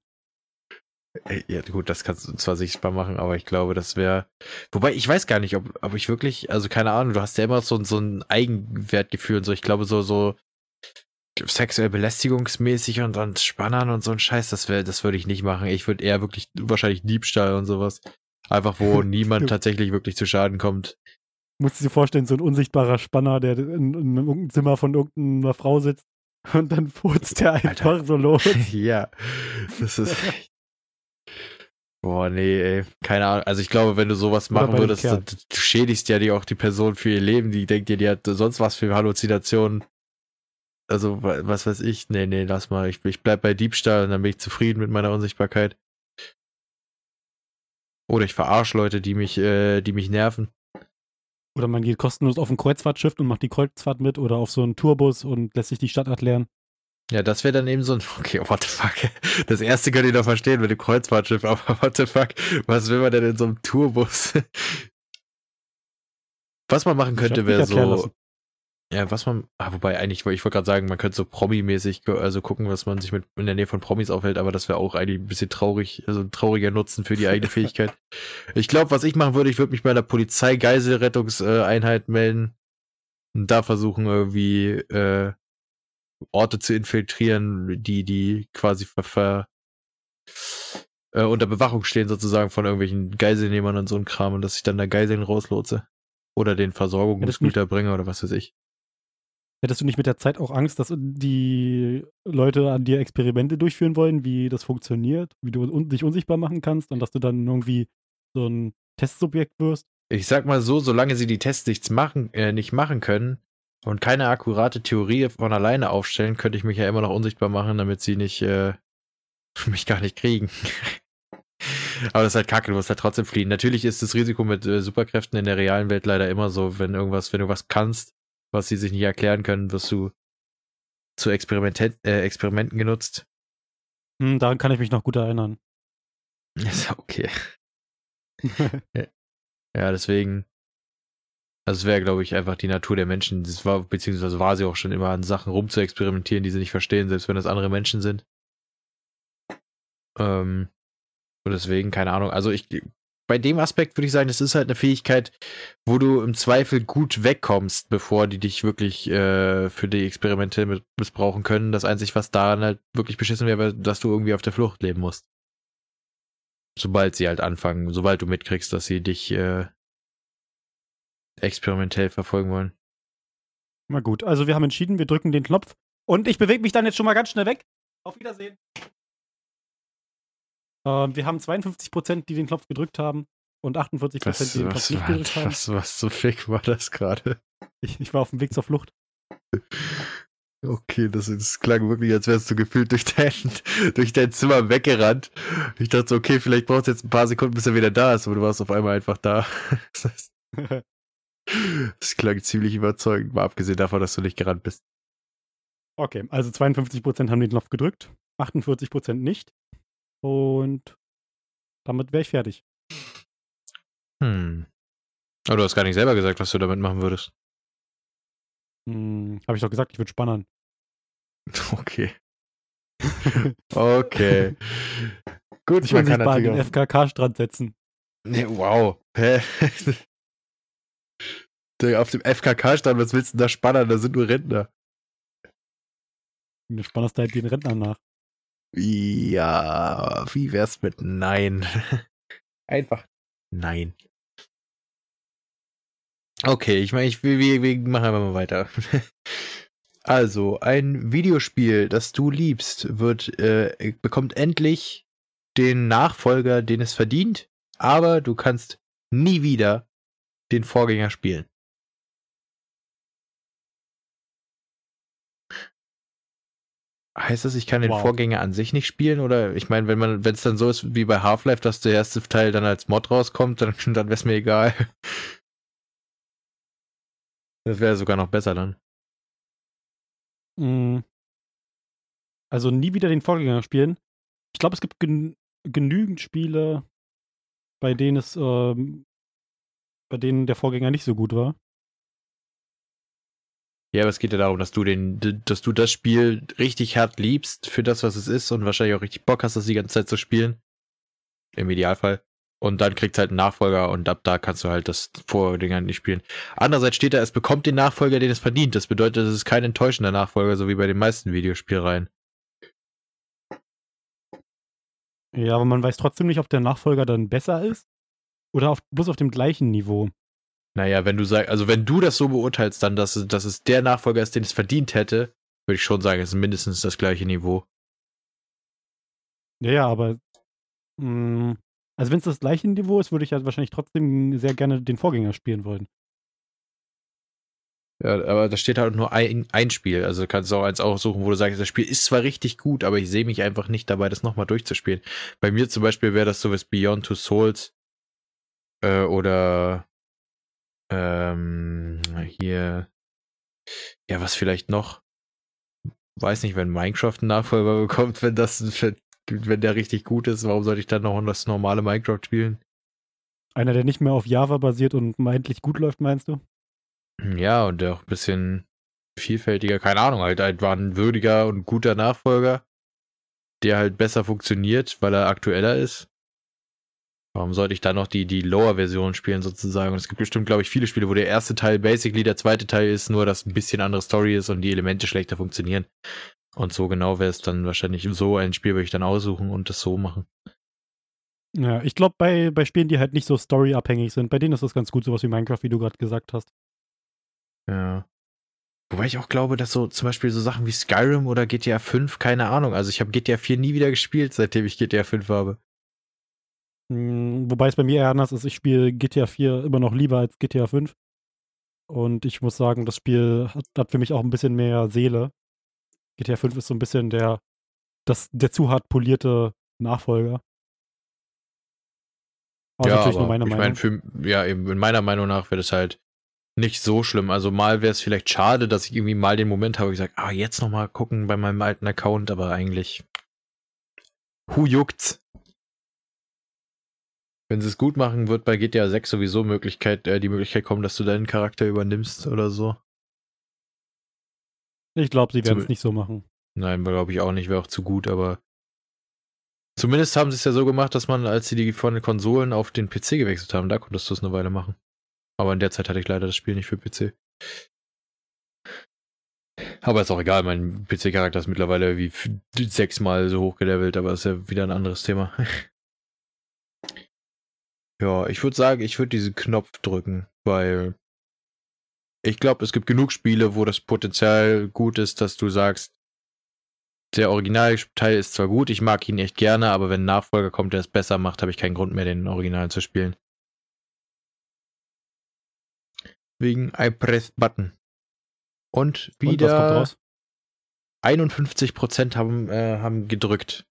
Ja gut, das kannst du zwar sichtbar machen, aber ich glaube, das wäre... Wobei, ich weiß gar nicht, ob, ob ich wirklich... Also keine Ahnung, du hast ja immer so, so ein Eigenwertgefühl und so. Ich glaube, so, so sexuell belästigungsmäßig und dann Spannern und so ein Scheiß, das, wär, das würde ich nicht machen. Ich würde eher wirklich wahrscheinlich Diebstahl und sowas. Einfach, wo niemand tatsächlich wirklich zu Schaden kommt. Musst du dir vorstellen, so ein unsichtbarer Spanner, der in, in irgendeinem Zimmer von irgendeiner Frau sitzt und dann furzt der einfach Alter. So los. Ja, das ist... Boah, nee, ey. Keine Ahnung. Also ich glaube, wenn du sowas machen würdest, dann, du schädigst ja die, auch die Person für ihr Leben. Die denkt dir, die hat sonst was für Halluzinationen. Also, was weiß ich. Nee, nee, lass mal. Ich, ich bleib bei Diebstahl und dann bin ich zufrieden mit meiner Unsichtbarkeit. Oder ich verarsche Leute, die mich, äh, die mich nerven. Oder man geht kostenlos auf ein Kreuzfahrtschiff und macht die Kreuzfahrt mit oder auf so einen Tourbus und lässt sich die Stadt erklären. Ja, das wäre dann eben so ein, okay, what the fuck. Das erste könnt ihr noch verstehen mit dem Kreuzfahrtschiff, aber what the fuck, was will man denn in so einem Tourbus? Was man machen könnte, wäre so, ja, was man, ah, wobei eigentlich, ich wollte gerade sagen, man könnte so Promi-mäßig also gucken, was man sich mit in der Nähe von Promis aufhält, aber das wäre auch eigentlich ein bisschen traurig, also ein trauriger Nutzen für die eigene Fähigkeit. Ich glaube, was ich machen würde, ich würde mich bei einer Polizeigeiselrettungseinheit melden und da versuchen irgendwie, äh, Orte zu infiltrieren, die die quasi ver, ver, äh, unter Bewachung stehen sozusagen von irgendwelchen Geiselnehmern und so ein Kram und dass ich dann da Geiseln rauslotse oder den Versorgungsgüter bringe oder was weiß ich. Hättest du nicht mit der Zeit auch Angst, dass die Leute an dir Experimente durchführen wollen, wie das funktioniert, wie du un- dich unsichtbar machen kannst und dass du dann irgendwie so ein Testsubjekt wirst? Ich sag mal so, solange sie die Tests nichts machen, äh, nicht machen können, und keine akkurate Theorie von alleine aufstellen, könnte ich mich ja immer noch unsichtbar machen, damit sie nicht äh, mich gar nicht kriegen. Aber das ist halt kacke, du musst halt trotzdem fliehen. Natürlich ist das Risiko mit äh, Superkräften in der realen Welt leider immer so, wenn irgendwas, wenn du was kannst, was sie sich nicht erklären können, wirst du zu Experimente- äh, Experimenten genutzt. Hm, daran kann ich mich noch gut erinnern. Ist okay. Ja, deswegen... Also es wäre, glaube ich, einfach die Natur der Menschen. Das war, beziehungsweise war sie auch schon immer an Sachen rumzuexperimentieren, die sie nicht verstehen, selbst wenn das andere Menschen sind. Ähm, und deswegen, keine Ahnung. Also ich, bei dem Aspekt würde ich sagen, das ist halt eine Fähigkeit, wo du im Zweifel gut wegkommst, bevor die dich wirklich äh, für die Experimente missbrauchen können. Das Einzige, was daran halt wirklich beschissen wäre, wäre, dass du irgendwie auf der Flucht leben musst. Sobald sie halt anfangen, sobald du mitkriegst, dass sie dich äh, experimentell verfolgen wollen. Na gut, also wir haben entschieden, wir drücken den Knopf und ich bewege mich dann jetzt schon mal ganz schnell weg. Auf Wiedersehen. Ähm, wir haben zweiundfünfzig Prozent, die den Knopf gedrückt haben und achtundvierzig Prozent, was, die den Knopf nicht gedrückt haben. Was, was zum Fick war das gerade? Ich, ich war auf dem Weg zur Flucht. Okay, das, das klang wirklich, als wärst du gefühlt durch dein, durch dein Zimmer weggerannt. Ich dachte so, okay, vielleicht brauchst du jetzt ein paar Sekunden, bis er wieder da ist, aber du warst auf einmal einfach da. Das heißt, das klang ziemlich überzeugend, mal abgesehen davon, dass du nicht gerannt bist. Okay, also zweiundfünfzig Prozent haben den Knopf gedrückt, achtundvierzig Prozent nicht. Und damit wäre ich fertig. Hm. Aber du hast gar nicht selber gesagt, was du damit machen würdest. Hm, habe ich doch gesagt, ich würde spannern. Okay. Okay. Gut, ich will mich mal an den F K K-Strand setzen. Nee, wow. Hä? Auf dem F K K-Stand, was willst du denn da spannern? Da sind nur Rentner. Du spannst halt den Rentner nach. Ja, wie wär's mit Nein? Einfach Nein. Okay, ich meine, ich, wir, wir machen einfach mal weiter. Also, ein Videospiel, das du liebst, wird, äh, bekommt endlich den Nachfolger, den es verdient, aber du kannst nie wieder den Vorgänger spielen. Heißt das, ich kann den wow. Vorgänger an sich nicht spielen? Oder ich meine, wenn man, wenn es dann so ist wie bei Half-Life, dass der erste Teil dann als Mod rauskommt, dann, dann wäre es mir egal. Das wäre sogar noch besser dann. Also nie wieder den Vorgänger spielen. Ich glaube, es gibt gen- genügend Spiele, bei denen es, ähm, bei denen der Vorgänger nicht so gut war. Ja, aber es geht ja darum, dass du den, dass du das Spiel richtig hart liebst für das, was es ist und wahrscheinlich auch richtig Bock hast, das die ganze Zeit zu spielen. Im Idealfall. Und dann kriegt's halt einen Nachfolger und ab da kannst du halt das Vorgänger nicht spielen. Andererseits steht da, es bekommt den Nachfolger, den es verdient. Das bedeutet, es ist kein enttäuschender Nachfolger, so wie bei den meisten Videospielreihen. Ja, aber man weiß trotzdem nicht, ob der Nachfolger dann besser ist oder auf, bloß auf dem gleichen Niveau. Naja, wenn du sagst, also wenn du das so beurteilst, dann, dass, dass es der Nachfolger ist, den es verdient hätte, würde ich schon sagen, es ist mindestens das gleiche Niveau. Ja, ja, aber mh, also wenn es das gleiche Niveau ist, würde ich ja wahrscheinlich trotzdem sehr gerne den Vorgänger spielen wollen. Ja, aber da steht halt nur ein, ein Spiel. Also kannst du auch eins aussuchen, wo du sagst, das Spiel ist zwar richtig gut, aber ich sehe mich einfach nicht dabei, das nochmal durchzuspielen. Bei mir zum Beispiel wäre das sowas Beyond Two Souls äh, oder ähm, hier ja, was vielleicht noch? Weiß nicht, wenn Minecraft einen Nachfolger bekommt, wenn das wenn der richtig gut ist, warum sollte ich dann noch das normale Minecraft spielen? Einer, der nicht mehr auf Java basiert und meintlich gut läuft, meinst du? Ja, und der auch ein bisschen vielfältiger, keine Ahnung, halt einfach ein würdiger und guter Nachfolger, der halt besser funktioniert, weil er aktueller ist. Warum sollte ich da noch die, die Lower-Version spielen sozusagen? Und es gibt bestimmt, glaube ich, viele Spiele, wo der erste Teil basically der zweite Teil ist, nur dass ein bisschen andere Story ist und die Elemente schlechter funktionieren. Und so genau wäre es dann wahrscheinlich, so ein Spiel würde ich dann aussuchen und das so machen. Ja, ich glaube, bei, bei Spielen, die halt nicht so storyabhängig sind, bei denen ist das ganz gut, sowas wie Minecraft, wie du gerade gesagt hast. Ja. Wobei ich auch glaube, dass so zum Beispiel so Sachen wie Skyrim oder G T A fünf, keine Ahnung, also ich habe G T A vier nie wieder gespielt, seitdem ich G T A fünf habe. Wobei es bei mir eher anders ist, ich spiele G T A vier immer noch lieber als G T A fünf. Und ich muss sagen, das Spiel hat, hat für mich auch ein bisschen mehr Seele. G T A fünf ist so ein bisschen der, das, der zu hart polierte Nachfolger. Aber ja, natürlich aber nur meine ich Meinung. Mein, für, ja, eben in meiner Meinung nach wäre das halt nicht so schlimm. Also mal wäre es vielleicht schade, dass ich irgendwie mal den Moment habe, wo ich sage, ah, jetzt nochmal gucken bei meinem alten Account, aber eigentlich hu juckt's. Wenn sie es gut machen, wird bei G T A sechs sowieso Möglichkeit, äh, die Möglichkeit kommen, dass du deinen Charakter übernimmst oder so. Ich glaube, sie werden es nicht so machen. Nein, glaube ich auch nicht, wäre auch zu gut, aber zumindest haben sie es ja so gemacht, dass man, als sie die von den Konsolen auf den P C gewechselt haben, da konntest du es eine Weile machen. Aber in der Zeit hatte ich leider das Spiel nicht für P C. Aber ist auch egal, mein P C-Charakter ist mittlerweile wie sechsmal so hochgelevelt, aber ist ja wieder ein anderes Thema. Ja, ich würde sagen, ich würde diesen Knopf drücken, weil ich glaube, es gibt genug Spiele, wo das Potenzial gut ist, dass du sagst, der Originalteil ist zwar gut, ich mag ihn echt gerne, aber wenn ein Nachfolger kommt, der es besser macht, habe ich keinen Grund mehr, den Original zu spielen. Wegen I Press Button. Und wieder Und einundfünfzig Prozent haben, äh, haben gedrückt.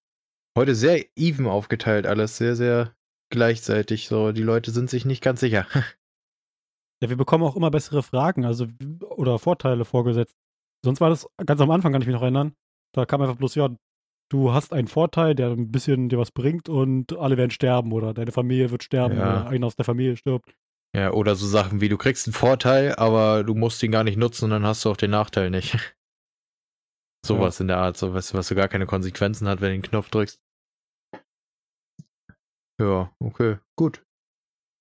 Heute sehr even aufgeteilt alles, sehr, sehr gleichzeitig, so, die Leute sind sich nicht ganz sicher. Ja, wir bekommen auch immer bessere Fragen, also, oder Vorteile vorgesetzt. Sonst war das ganz am Anfang, kann ich mich noch erinnern, da kam einfach bloß, ja, du hast einen Vorteil, der ein bisschen dir was bringt und alle werden sterben oder deine Familie wird sterben, ja. Oder einer aus der Familie stirbt. Ja, oder so Sachen wie, du kriegst einen Vorteil, aber du musst ihn gar nicht nutzen und dann hast du auch den Nachteil nicht. Sowas ja. In der Art, so was, was so gar keine Konsequenzen hat, wenn du den Knopf drückst. Ja, okay, gut.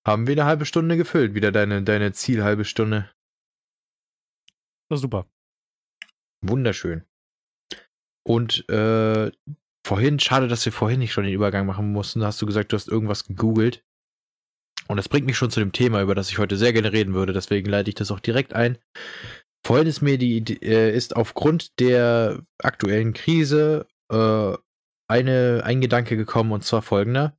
Haben wir eine halbe Stunde gefüllt, wieder deine, deine Zielhalbe Stunde. Das ist super. Wunderschön. Und äh, vorhin, schade, dass wir vorhin nicht schon den Übergang machen mussten, hast du gesagt, du hast irgendwas gegoogelt. Und das bringt mich schon zu dem Thema, über das ich heute sehr gerne reden würde, deswegen leite ich das auch direkt ein. Vorhin ist mir die Idee, äh, ist aufgrund der aktuellen Krise äh, eine, ein Gedanke gekommen, und zwar folgender.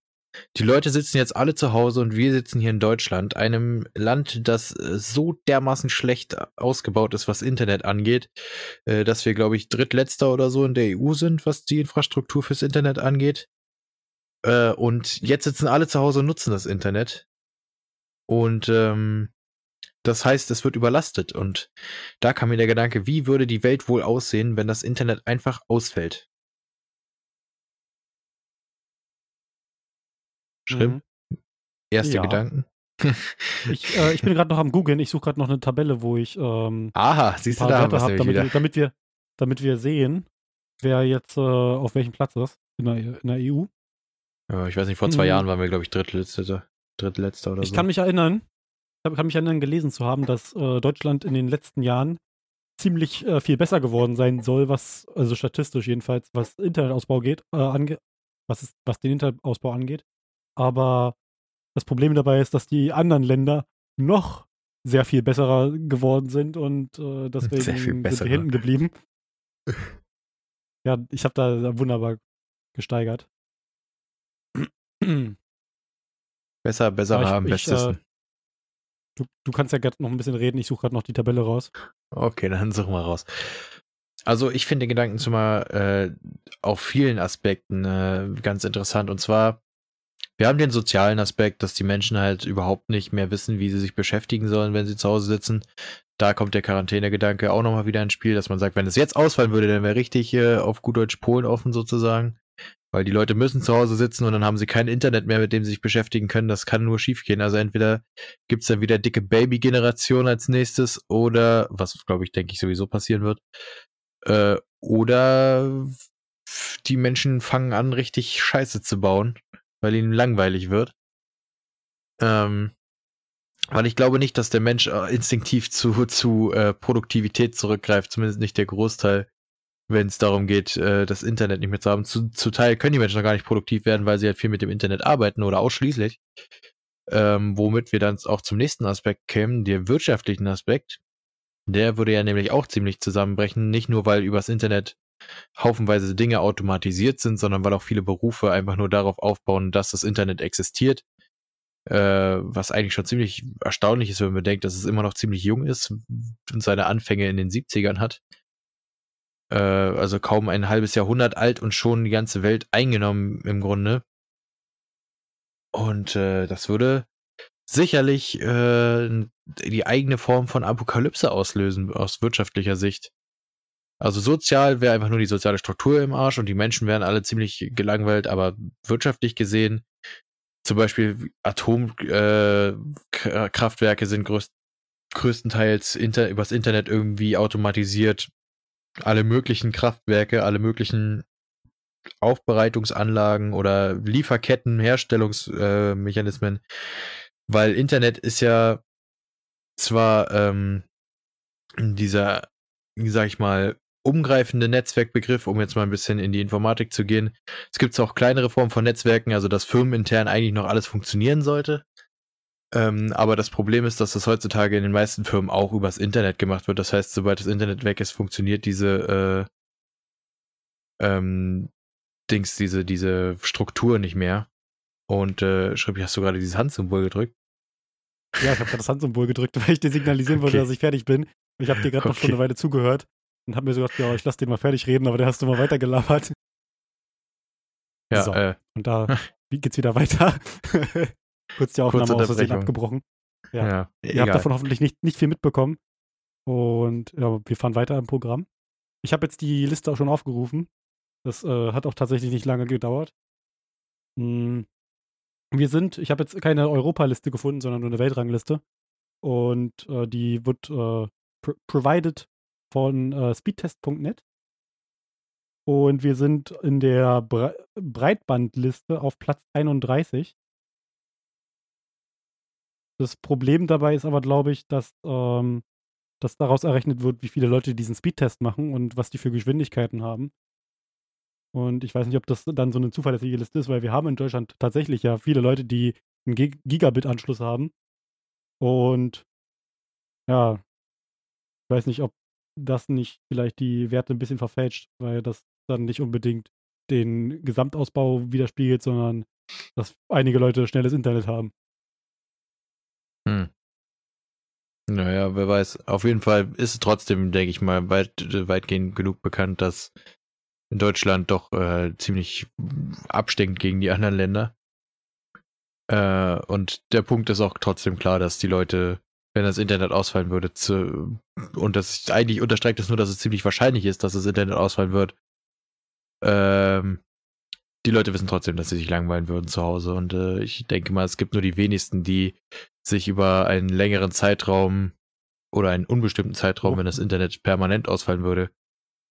Die Leute sitzen jetzt alle zu Hause und wir sitzen hier in Deutschland, einem Land, das so dermaßen schlecht ausgebaut ist, was Internet angeht, dass wir, glaube ich, drittletzter oder so in der E U sind, was die Infrastruktur fürs Internet angeht. Und jetzt sitzen alle zu Hause und nutzen das Internet. Und ähm, das heißt, es wird überlastet. Und da kam mir der Gedanke, wie würde die Welt wohl aussehen, wenn das Internet einfach ausfällt? Schrimm. Mhm. Erste ja. Gedanken. ich, äh, ich bin gerade noch am Googeln. Ich suche gerade noch eine Tabelle, wo ich ähm, Aha, siehst ein paar du da, hab, damit, wir, damit, wir, damit wir sehen, wer jetzt äh, auf welchem Platz ist in der, in der E U. Ja, ich weiß nicht, vor zwei mhm. Jahren waren wir, glaube ich, Drittletzter, Drittletzter oder ich so. Ich kann mich erinnern, ich kann mich erinnern, gelesen zu haben, dass äh, Deutschland in den letzten Jahren ziemlich äh, viel besser geworden sein soll, was, also statistisch jedenfalls, was Internetausbau geht, äh, ange- was, ist, was den Internetausbau angeht. Aber das Problem dabei ist, dass die anderen Länder noch sehr viel besser geworden sind und äh, deswegen sind wir hinten geblieben. Ja, ich habe da wunderbar gesteigert. Besser, besser haben, bestesten. Äh, du, du kannst ja gerade noch ein bisschen reden, ich suche gerade noch die Tabelle raus. Okay, dann suchen wir raus. Also ich finde den Gedanken zumal äh, auf vielen Aspekten äh, ganz interessant. Und zwar, wir haben den sozialen Aspekt, dass die Menschen halt überhaupt nicht mehr wissen, wie sie sich beschäftigen sollen, wenn sie zu Hause sitzen. Da kommt der Quarantäne-Gedanke auch nochmal wieder ins Spiel, dass man sagt, wenn es jetzt ausfallen würde, dann wäre richtig äh, auf gut Deutsch Polen offen sozusagen. Weil die Leute müssen zu Hause sitzen und dann haben sie kein Internet mehr, mit dem sie sich beschäftigen können. Das kann nur schief gehen. Also entweder gibt es dann wieder dicke Baby-Generation als nächstes oder, was glaube ich, denke ich sowieso passieren wird, äh, oder die Menschen fangen an, richtig Scheiße zu bauen, weil ihnen langweilig wird. Ähm, weil ich glaube nicht, dass der Mensch instinktiv zu, zu äh, Produktivität zurückgreift, zumindest nicht der Großteil. Wenn es darum geht, das Internet nicht mehr zu haben. Zu, zu Teil können die Menschen noch gar nicht produktiv werden, weil sie halt viel mit dem Internet arbeiten oder ausschließlich. Ähm, womit wir dann auch zum nächsten Aspekt kämen, den wirtschaftlichen Aspekt. Der würde ja nämlich auch ziemlich zusammenbrechen. Nicht nur, weil übers Internet haufenweise Dinge automatisiert sind, sondern weil auch viele Berufe einfach nur darauf aufbauen, dass das Internet existiert. Äh, was eigentlich schon ziemlich erstaunlich ist, wenn man bedenkt, dass es immer noch ziemlich jung ist und seine Anfänge in den siebzigern hat. Also kaum ein halbes Jahrhundert alt und schon die ganze Welt eingenommen im Grunde. Und äh, das würde sicherlich äh, die eigene Form von Apokalypse auslösen aus wirtschaftlicher Sicht. Also sozial wäre einfach nur die soziale Struktur im Arsch und die Menschen wären alle ziemlich gelangweilt, aber wirtschaftlich gesehen, zum Beispiel Atomkraftwerke äh, sind größt, größtenteils inter, übers Internet irgendwie automatisiert. Alle möglichen Kraftwerke, alle möglichen Aufbereitungsanlagen oder Lieferketten, Herstellungsmechanismen, äh, weil Internet ist ja zwar ähm, dieser, sag ich mal, umgreifende Netzwerkbegriff, um jetzt mal ein bisschen in die Informatik zu gehen. Es gibt auch kleinere Formen von Netzwerken, also dass firmenintern eigentlich noch alles funktionieren sollte. Ähm, aber das Problem ist, dass das heutzutage in den meisten Firmen auch übers Internet gemacht wird. Das heißt, sobald das Internet weg ist, funktioniert diese äh, ähm, Dings, diese, diese Struktur nicht mehr. Und äh, Schrimbi, hast du gerade dieses Handsymbol gedrückt? Ja, ich habe gerade das Handsymbol gedrückt, weil ich dir signalisieren okay. wollte, dass ich fertig bin. Ich habe dir gerade okay. noch schon eine Weile zugehört und habe mir so gedacht, ja, ich lasse den mal fertig reden, aber der hast du mal weitergelabert. Ja, so, äh, und da geht's wieder weiter. Kurz die Aufnahme aus Versehen abgebrochen. Ja, ja, ihr egal. habt davon hoffentlich nicht, nicht viel mitbekommen. Und ja, wir fahren weiter im Programm. Ich habe jetzt die Liste auch schon aufgerufen. Das äh, hat auch tatsächlich nicht lange gedauert. Hm. Wir sind, ich habe jetzt keine Europa-Liste gefunden, sondern nur eine Weltrangliste. Und äh, die wird äh, pr- provided von äh, Speedtest Punkt net. Und wir sind in der Bre- Breitbandliste auf Platz einunddreißig. Das Problem dabei ist aber, glaube ich, dass, ähm, dass daraus errechnet wird, wie viele Leute diesen Speedtest machen und was die für Geschwindigkeiten haben. Und ich weiß nicht, ob das dann so eine zuverlässige Liste ist, weil wir haben in Deutschland tatsächlich ja viele Leute, die einen Gigabit-Anschluss haben. Und ja, ich weiß nicht, ob das nicht vielleicht die Werte ein bisschen verfälscht, weil das dann nicht unbedingt den Gesamtausbau widerspiegelt, sondern dass einige Leute schnelles Internet haben. Hm. Naja, wer weiß. Auf jeden Fall ist es trotzdem, denke ich mal, weit, weitgehend genug bekannt, dass in Deutschland doch äh, ziemlich abstinkt gegen die anderen Länder. Äh, und der Punkt ist auch trotzdem klar, dass die Leute, wenn das Internet ausfallen würde, zu, und das eigentlich unterstreicht es nur, dass es ziemlich wahrscheinlich ist, dass das Internet ausfallen wird, ähm, die Leute wissen trotzdem, dass sie sich langweilen würden zu Hause. Und äh, ich denke mal, es gibt nur die wenigsten, die sich über einen längeren Zeitraum oder einen unbestimmten Zeitraum, oh. wenn das Internet permanent ausfallen würde,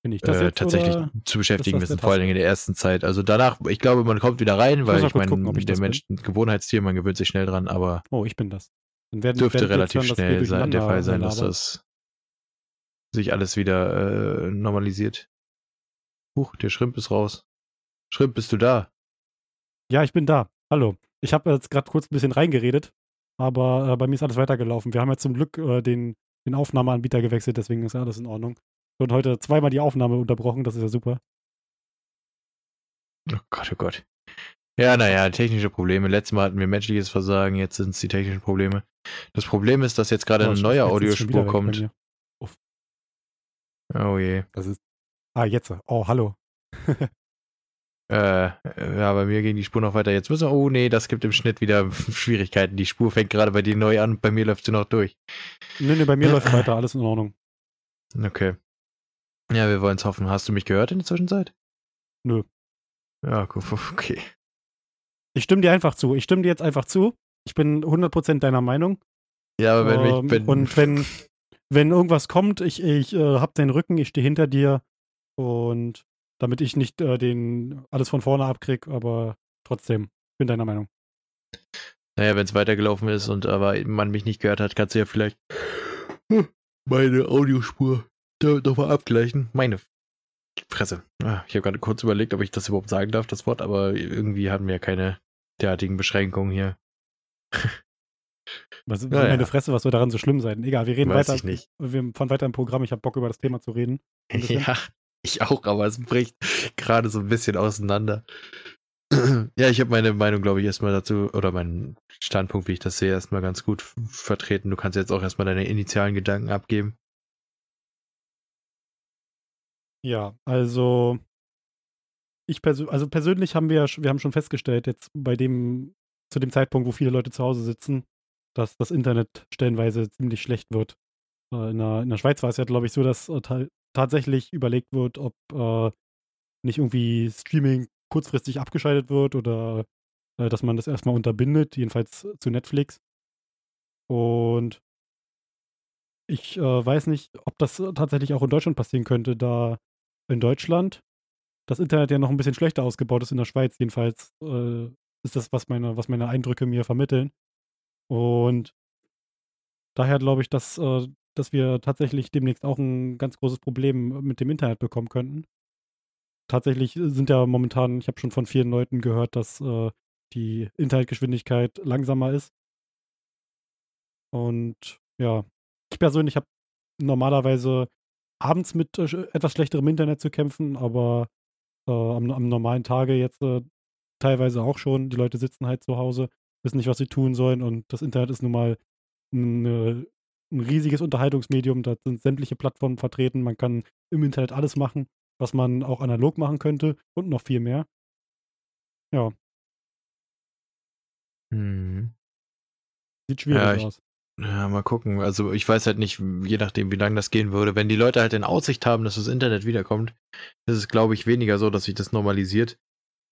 Bin ich das äh, jetzt, tatsächlich zu beschäftigen müssen, vor allen Dingen in der ersten Zeit. Also danach, ich glaube, man kommt wieder rein, ich weil ich meine, der Mensch ein Gewohnheitstier, man gewöhnt sich schnell dran, aber oh, ich bin das. Dann werden, dürfte werden relativ hören, schnell sein, der Fall sein, dass das sich alles wieder äh, normalisiert. Huch, der Schrimp ist raus. Schrimp, bist du da? Ja, ich bin da. Hallo. Ich habe jetzt gerade kurz ein bisschen reingeredet, aber äh, bei mir ist alles weitergelaufen. Wir haben ja zum Glück äh, den, den Aufnahmeanbieter gewechselt, deswegen ist alles in Ordnung. Und heute zweimal die Aufnahme unterbrochen, das ist ja super. Oh Gott, oh Gott. Ja, naja, technische Probleme. Letztes Mal hatten wir menschliches Versagen, jetzt sind es die technischen Probleme. Das Problem ist, dass jetzt gerade oh, eine neue Audiospur kommt. Oh je. Das ist. Ah, jetzt. Oh, hallo. äh, ja, bei mir ging die Spur noch weiter. Jetzt müssen wir. Oh nee, das gibt im Schnitt wieder Schwierigkeiten. Die Spur fängt gerade bei dir neu an, bei mir läuft sie noch durch. Nee, nee, bei mir läuft weiter, alles in Ordnung. Okay. Ja, wir wollen es hoffen. Hast du mich gehört in der Zwischenzeit? Nö. Ja, okay. Ich stimme dir einfach zu. Ich stimme dir jetzt einfach zu. Ich bin hundert Prozent deiner Meinung. Ja, aber wenn ähm, ich bin... Und wenn, wenn irgendwas kommt, ich, ich äh, hab deinen Rücken, ich stehe hinter dir und damit ich nicht äh, den alles von vorne abkrieg, aber trotzdem, bin deiner Meinung. Naja, wenn es weitergelaufen ist und aber man mich nicht gehört hat, kannst du ja vielleicht meine Audiospur nochmal abgleichen. Meine Fresse. Ah, ich habe gerade kurz überlegt, ob ich das überhaupt sagen darf, das Wort, aber irgendwie hatten wir ja keine derartigen Beschränkungen hier. Was, naja. Meine Fresse, was soll daran so schlimm sein? Egal, wir reden Weiß weiter. Ich nicht. Wir fahren weiter im Programm. Ich habe Bock, über das Thema zu reden. Ja, ich auch, aber es bricht gerade so ein bisschen auseinander. Ja, ich habe meine Meinung, glaube ich, erstmal dazu, oder meinen Standpunkt, wie ich das sehe, erstmal ganz gut vertreten. Du kannst jetzt auch erstmal deine initialen Gedanken abgeben. Ja, also ich perso- also persönlich haben wir wir haben schon festgestellt, jetzt bei dem, zu dem Zeitpunkt, wo viele Leute zu Hause sitzen, dass das Internet stellenweise ziemlich schlecht wird. Äh, in, der, in der Schweiz war es ja, glaube ich, so, dass äh, ta- tatsächlich überlegt wird, ob äh, nicht irgendwie Streaming kurzfristig abgeschaltet wird oder äh, dass man das erstmal unterbindet, jedenfalls zu Netflix. Und ich äh, weiß nicht, ob das tatsächlich auch in Deutschland passieren könnte, da in Deutschland das Internet ja noch ein bisschen schlechter ausgebaut ist, in der Schweiz jedenfalls, äh, ist das, was meine, was meine Eindrücke mir vermitteln. Und daher glaube ich, dass, äh, dass wir tatsächlich demnächst auch ein ganz großes Problem mit dem Internet bekommen könnten. Tatsächlich sind ja momentan, ich habe schon von vielen Leuten gehört, dass äh, die Internetgeschwindigkeit langsamer ist. Und ja, ich persönlich habe normalerweise abends mit äh, etwas schlechterem Internet zu kämpfen, aber äh, am, am normalen Tage jetzt äh, teilweise auch schon. Die Leute sitzen halt zu Hause, wissen nicht, was sie tun sollen und das Internet ist nun mal ein, äh, ein riesiges Unterhaltungsmedium. Da sind sämtliche Plattformen vertreten. Man kann im Internet alles machen, was man auch analog machen könnte und noch viel mehr. Ja. Hm. Sieht schwierig ja, aus. Ja, mal gucken. Also ich weiß halt nicht, je nachdem, wie lange das gehen würde. Wenn die Leute halt in Aussicht haben, dass das Internet wiederkommt, ist es, glaube ich, weniger so, dass sich das normalisiert,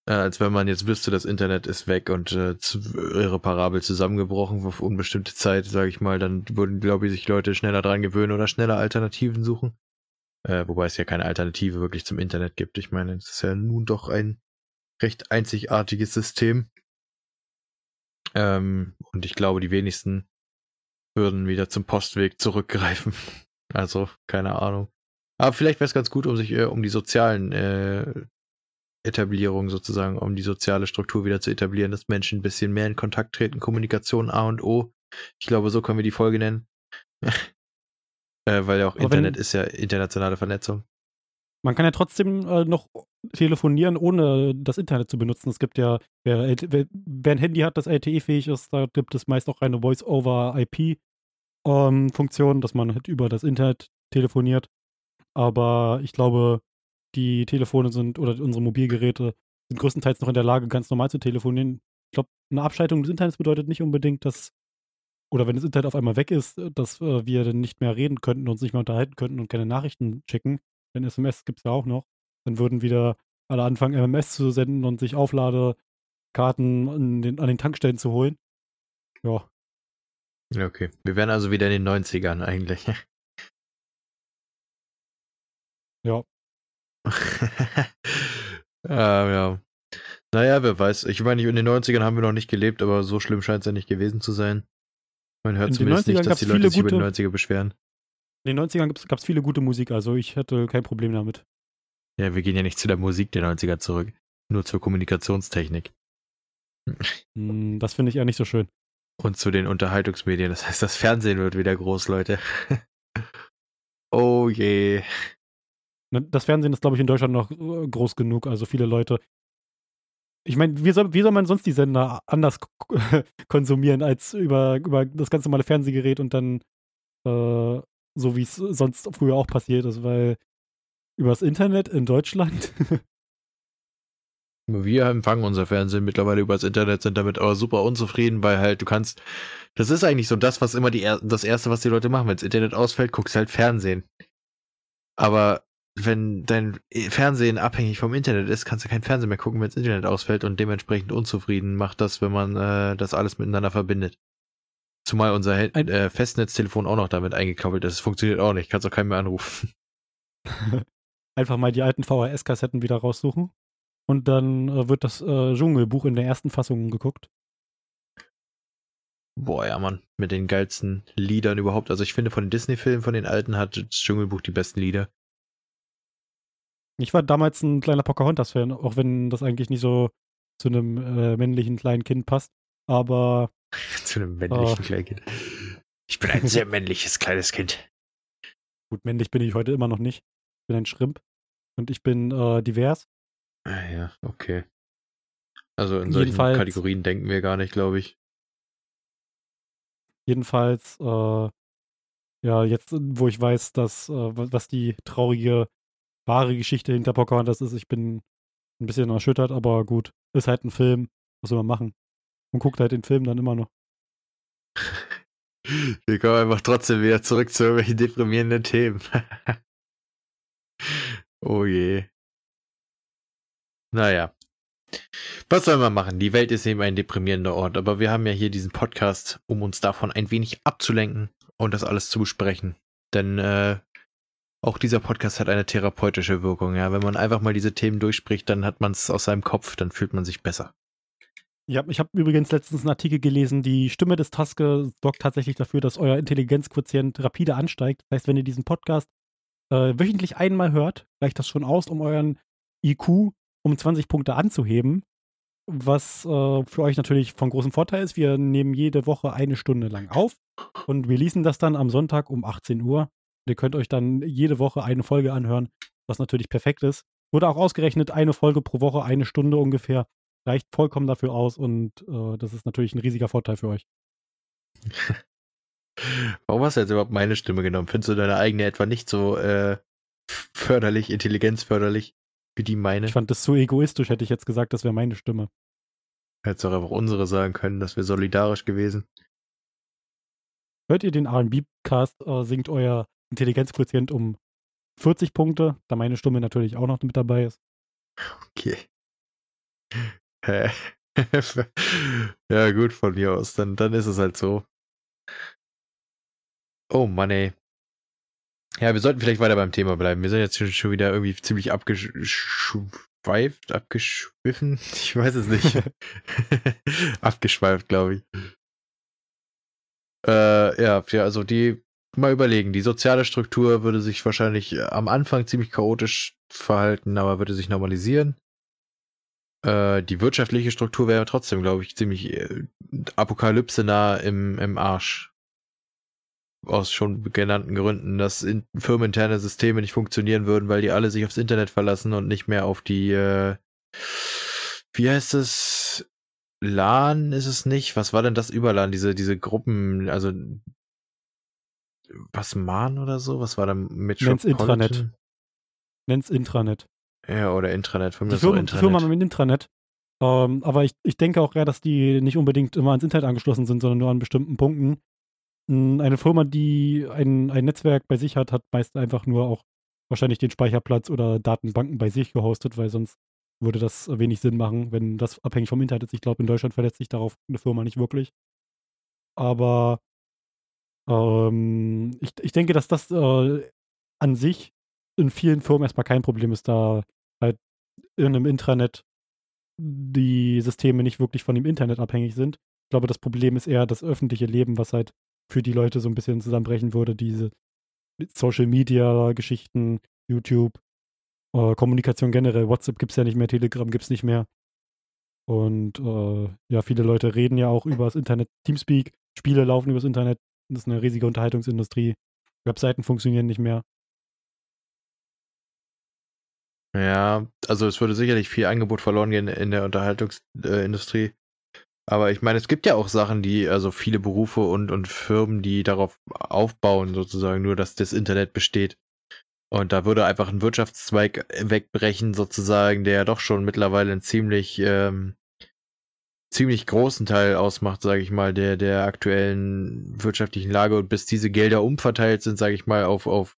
äh, als wenn man jetzt wüsste, das Internet ist weg und äh, zu, irreparabel zusammengebrochen auf unbestimmte Zeit, sage ich mal. Dann würden, glaube ich, sich Leute schneller dran gewöhnen oder schneller Alternativen suchen. Äh, wobei es ja keine Alternative wirklich zum Internet gibt. Ich meine, es ist ja nun doch ein recht einzigartiges System. Ähm, und ich glaube, die wenigsten würden wieder zum Postweg zurückgreifen. Also, keine Ahnung. Aber vielleicht wäre es ganz gut, um sich äh, um die sozialen äh, Etablierungen sozusagen, um die soziale Struktur wieder zu etablieren, dass Menschen ein bisschen mehr in Kontakt treten. Kommunikation A und O. Ich glaube, so können wir die Folge nennen. äh, weil ja auch Aber Internet wenn, ist ja internationale Vernetzung. Man kann ja trotzdem äh, noch telefonieren, ohne das Internet zu benutzen. Es gibt ja, wer, wer, wer ein Handy hat, das L T E-fähig ist, da gibt es meist auch eine Voice-over-I P ähm, Funktion, dass man halt über das Internet telefoniert. Aber ich glaube, die Telefone sind, oder unsere Mobilgeräte sind größtenteils noch in der Lage, ganz normal zu telefonieren. Ich glaube, eine Abschaltung des Internets bedeutet nicht unbedingt, dass, oder wenn das Internet auf einmal weg ist, dass äh, wir dann nicht mehr reden könnten, uns nicht mehr unterhalten könnten und keine Nachrichten schicken. Denn S M S gibt es ja auch noch. Dann würden wieder alle anfangen, M M S zu senden und sich Aufladekarten an den, an den Tankstellen zu holen. Ja. Okay, wir wären also wieder in den neunzigern eigentlich. Ja. Ah, ja. Naja, wer weiß. Ich meine, in den neunzigern haben wir noch nicht gelebt, aber so schlimm scheint es ja nicht gewesen zu sein. Man hört zumindest nicht, dass die Leute sich über die neunziger beschweren. In den neunzigern gab es viele gute Musik, also ich hatte kein Problem damit. Ja, wir gehen ja nicht zu der Musik der neunziger zurück, nur zur Kommunikationstechnik. Das finde ich eher nicht so schön. Und zu den Unterhaltungsmedien, das heißt, das Fernsehen wird wieder groß, Leute. Oh je. Das Fernsehen ist, glaube ich, in Deutschland noch groß genug, also viele Leute. Ich meine, wie soll, wie soll man sonst die Sender anders k- konsumieren als über, über das ganz normale Fernsehgerät und dann äh, so, wie es sonst früher auch passiert ist, weil übers Internet in Deutschland... Wir empfangen unser Fernsehen mittlerweile übers Internet, sind damit aber super unzufrieden, weil halt du kannst, das ist eigentlich so das, was immer die er- das Erste, was die Leute machen, wenn das Internet ausfällt, guckst halt Fernsehen. Aber wenn dein Fernsehen abhängig vom Internet ist, kannst du kein Fernsehen mehr gucken, wenn das Internet ausfällt, und dementsprechend unzufrieden macht das, wenn man äh, das alles miteinander verbindet. Zumal unser He- äh, Festnetztelefon auch noch damit eingekappelt ist, es funktioniert auch nicht, kannst auch keinen mehr anrufen. Einfach mal die alten V H S-Kassetten wieder raussuchen. Und dann äh, wird das äh, Dschungelbuch in der ersten Fassung geguckt. Boah, ja, Mann. Mit den geilsten Liedern überhaupt. Also ich finde, von den Disney-Filmen, von den alten, hat das Dschungelbuch die besten Lieder. Ich war damals ein kleiner Pocahontas-Fan, auch wenn das eigentlich nicht so zu einem äh, männlichen kleinen Kind passt. Aber... zu einem männlichen äh, kleinen Kind. Ich bin ein sehr männliches kleines Kind. Gut, männlich bin ich heute immer noch nicht. Ich bin ein Schrimp. Und ich bin äh, divers. Ah ja, okay. Also in solchen jedenfalls, Kategorien denken wir gar nicht, glaube ich. Jedenfalls, äh, ja, jetzt, wo ich weiß, dass, äh, was die traurige, wahre Geschichte hinter Pocahontas ist, ich bin ein bisschen erschüttert, aber gut, ist halt ein Film, was soll man machen? Man guckt halt den Film dann immer noch. Wir kommen einfach trotzdem wieder zurück zu irgendwelchen deprimierenden Themen. Oh je. Naja, was soll man machen? Die Welt ist eben ein deprimierender Ort, aber wir haben ja hier diesen Podcast, um uns davon ein wenig abzulenken und das alles zu besprechen. Denn äh, auch dieser Podcast hat eine therapeutische Wirkung. Ja, wenn man einfach mal diese Themen durchspricht, dann hat man es aus seinem Kopf, dann fühlt man sich besser. Ja, ich habe übrigens letztens einen Artikel gelesen, die Stimme des Taske sorgt tatsächlich dafür, dass euer Intelligenzquotient rapide ansteigt. Das heißt, wenn ihr diesen Podcast äh, wöchentlich einmal hört, reicht das schon aus, um euren I Q um zwanzig Punkte anzuheben, was äh, für euch natürlich von großem Vorteil ist. Wir nehmen jede Woche eine Stunde lang auf und releasen das dann am Sonntag um achtzehn Uhr. Und ihr könnt euch dann jede Woche eine Folge anhören, was natürlich perfekt ist. Wurde auch ausgerechnet, eine Folge pro Woche, eine Stunde ungefähr, reicht vollkommen dafür aus, und äh, das ist natürlich ein riesiger Vorteil für euch. Warum hast du jetzt überhaupt meine Stimme genommen? Findest du deine eigene etwa nicht so äh, förderlich, intelligenzförderlich? Die meine. Ich fand das so egoistisch, hätte ich jetzt gesagt, das wäre meine Stimme. Hättest du auch einfach unsere sagen können, das wäre solidarisch gewesen. Hört ihr den R und B-Cast, äh, sinkt euer Intelligenzquotient um vierzig Punkte, da meine Stimme natürlich auch noch mit dabei ist. Okay. Ja gut, von mir aus, dann, dann ist es halt so. Oh Mann, ey. Ja, wir sollten vielleicht weiter beim Thema bleiben. Wir sind jetzt schon wieder irgendwie ziemlich abgeschweift, abgeschwiffen. Ich weiß es nicht. Abgeschweift, glaube ich. Äh, ja, also die, mal überlegen, die soziale Struktur würde sich wahrscheinlich am Anfang ziemlich chaotisch verhalten, aber würde sich normalisieren. Äh, die wirtschaftliche Struktur wäre trotzdem, glaube ich, ziemlich äh, apokalypsenah im, im Arsch. Aus schon genannten Gründen, dass in, firmeninterne Systeme nicht funktionieren würden, weil die alle sich aufs Internet verlassen und nicht mehr auf die, äh, wie heißt es? LAN ist es nicht? Was war denn das über LAN? Diese, diese Gruppen, also, was, MAN oder so? Was war da mit? Nenn's Intranet. Nenn's Intranet. Ja, oder Intranet. Von mir die Firma, Intranet. Die Firma mit Intranet. Ähm, aber ich, ich denke auch eher, dass die nicht unbedingt immer ans Internet angeschlossen sind, sondern nur an bestimmten Punkten. Eine Firma, die ein, ein Netzwerk bei sich hat, hat meist einfach nur auch wahrscheinlich den Speicherplatz oder Datenbanken bei sich gehostet, weil sonst würde das wenig Sinn machen, wenn das abhängig vom Internet ist. Ich glaube, in Deutschland verlässt sich darauf eine Firma nicht wirklich. Aber Ähm, ich, ich denke, dass das äh, an sich in vielen Firmen erstmal kein Problem ist, da halt in einem Intranet die Systeme nicht wirklich von dem Internet abhängig sind. Ich glaube, das Problem ist eher das öffentliche Leben, was halt für die Leute so ein bisschen zusammenbrechen würde, diese Social-Media-Geschichten, YouTube, äh, Kommunikation generell, WhatsApp gibt es ja nicht mehr, Telegram gibt es nicht mehr. Und äh, ja, viele Leute reden ja auch über das Internet, Teamspeak, Spiele laufen übers Internet, das ist eine riesige Unterhaltungsindustrie, Webseiten funktionieren nicht mehr. Ja, also es würde sicherlich viel Angebot verloren gehen in der Unterhaltungsindustrie. Aber ich meine, es gibt ja auch Sachen, die, also viele Berufe und, und Firmen, die darauf aufbauen, sozusagen, nur dass das Internet besteht. Und da würde einfach ein Wirtschaftszweig wegbrechen, sozusagen, der doch schon mittlerweile einen ziemlich, ähm, ziemlich großen Teil ausmacht, sage ich mal, der, der aktuellen wirtschaftlichen Lage. Und bis diese Gelder umverteilt sind, sage ich mal, auf, auf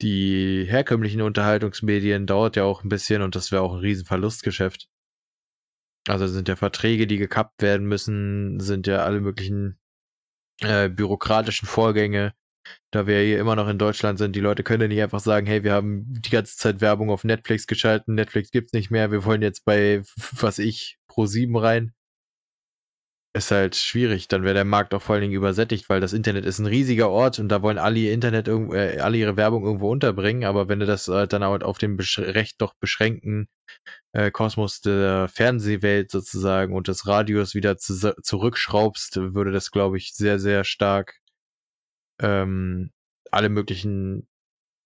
die herkömmlichen Unterhaltungsmedien, dauert ja auch ein bisschen, und das wäre auch ein Riesenverlustgeschäft. Also sind ja Verträge, die gekappt werden müssen, sind ja alle möglichen äh, bürokratischen Vorgänge. Da wir hier immer noch in Deutschland sind, die Leute können ja nicht einfach sagen, hey, wir haben die ganze Zeit Werbung auf Netflix geschalten, Netflix gibt's nicht mehr, wir wollen jetzt bei, was ich, ProSieben rein. Ist halt schwierig, dann wäre der Markt auch vor allen Dingen übersättigt, weil das Internet ist ein riesiger Ort und da wollen alle ihr Internet, äh, alle ihre Werbung irgendwo unterbringen, aber wenn du das äh, dann halt auf den besch- recht doch beschränkten äh, Kosmos der Fernsehwelt sozusagen und des Radios wieder zu- zurückschraubst, würde das, glaube ich, sehr, sehr stark ähm, alle möglichen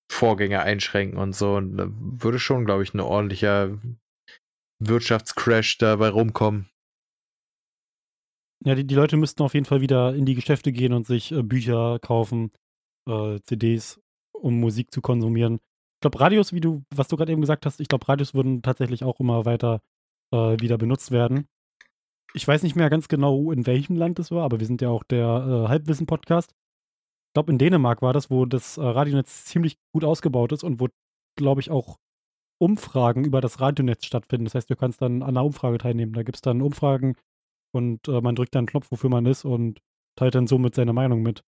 Vorgänge einschränken und so, und da würde schon, glaube ich, ein ordentlicher Wirtschaftscrash dabei rumkommen. Ja, die, die Leute müssten auf jeden Fall wieder in die Geschäfte gehen und sich äh, Bücher kaufen, äh, C Ds, um Musik zu konsumieren. Ich glaube, Radios, wie du, was du gerade eben gesagt hast, ich glaube, Radios würden tatsächlich auch immer weiter äh, wieder benutzt werden. Ich weiß nicht mehr ganz genau, in welchem Land das war, aber wir sind ja auch der äh, Halbwissen-Podcast. Ich glaube, in Dänemark war das, wo das äh, Radionetz ziemlich gut ausgebaut ist und wo, glaube ich, auch Umfragen über das Radionetz stattfinden. Das heißt, du kannst dann an einer Umfrage teilnehmen. Da gibt es dann Umfragen, und äh, man drückt dann einen Knopf, wofür man ist, und teilt dann somit seine Meinung mit.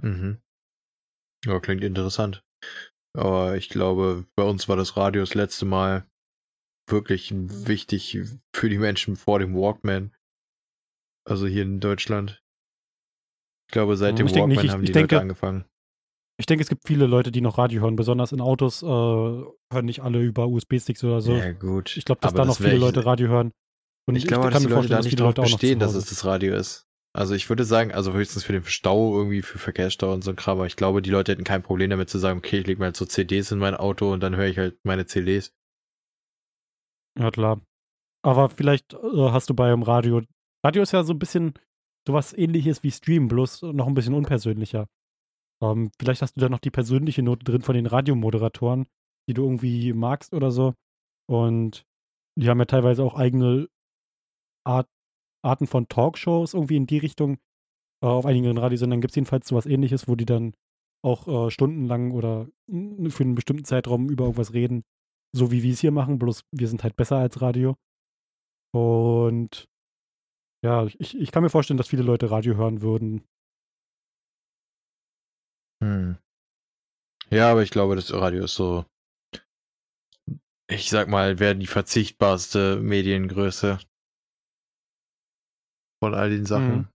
Mhm. Ja, klingt interessant. Aber ich glaube, bei uns war das Radio das letzte Mal wirklich wichtig für die Menschen vor dem Walkman. Also hier in Deutschland. Ich glaube, seit dem Walkman nicht, ich, haben die ich denke, Leute angefangen. Ich denke, es gibt viele Leute, die noch Radio hören. Besonders in Autos äh, hören nicht alle über U S B-Sticks oder so. Ja, gut. Ich glaube, dass Aber da noch viele Leute Radio hören. Und ich, ich glaube, dass die Leute da nicht drauf bestehen, dass es das Radio ist. Also ich würde sagen, also höchstens für den Stau irgendwie, für Verkehrsstau und so ein Kram, aber ich glaube, die Leute hätten kein Problem damit zu sagen, okay, ich lege mal so C Ds in mein Auto und dann höre ich halt meine C Ds. Ja, klar. Aber vielleicht äh, hast du bei dem Radio, Radio ist ja so ein bisschen sowas Ähnliches wie Stream, bloß noch ein bisschen unpersönlicher. Ähm, vielleicht hast du da noch die persönliche Note drin von den Radiomoderatoren, die du irgendwie magst oder so. Und die haben ja teilweise auch eigene Art, Arten von Talkshows irgendwie in die Richtung äh, auf einigen Radiosendern gibt es jedenfalls sowas Ähnliches, wo die dann auch äh, stundenlang oder mh, für einen bestimmten Zeitraum über irgendwas reden, so wie wir es hier machen, bloß wir sind halt besser als Radio. Und ja, ich, ich kann mir vorstellen, dass viele Leute Radio hören würden. Hm. Ja, aber ich glaube, das Radio ist so, ich sag mal, wäre die verzichtbarste Mediengröße von all den Sachen, mhm.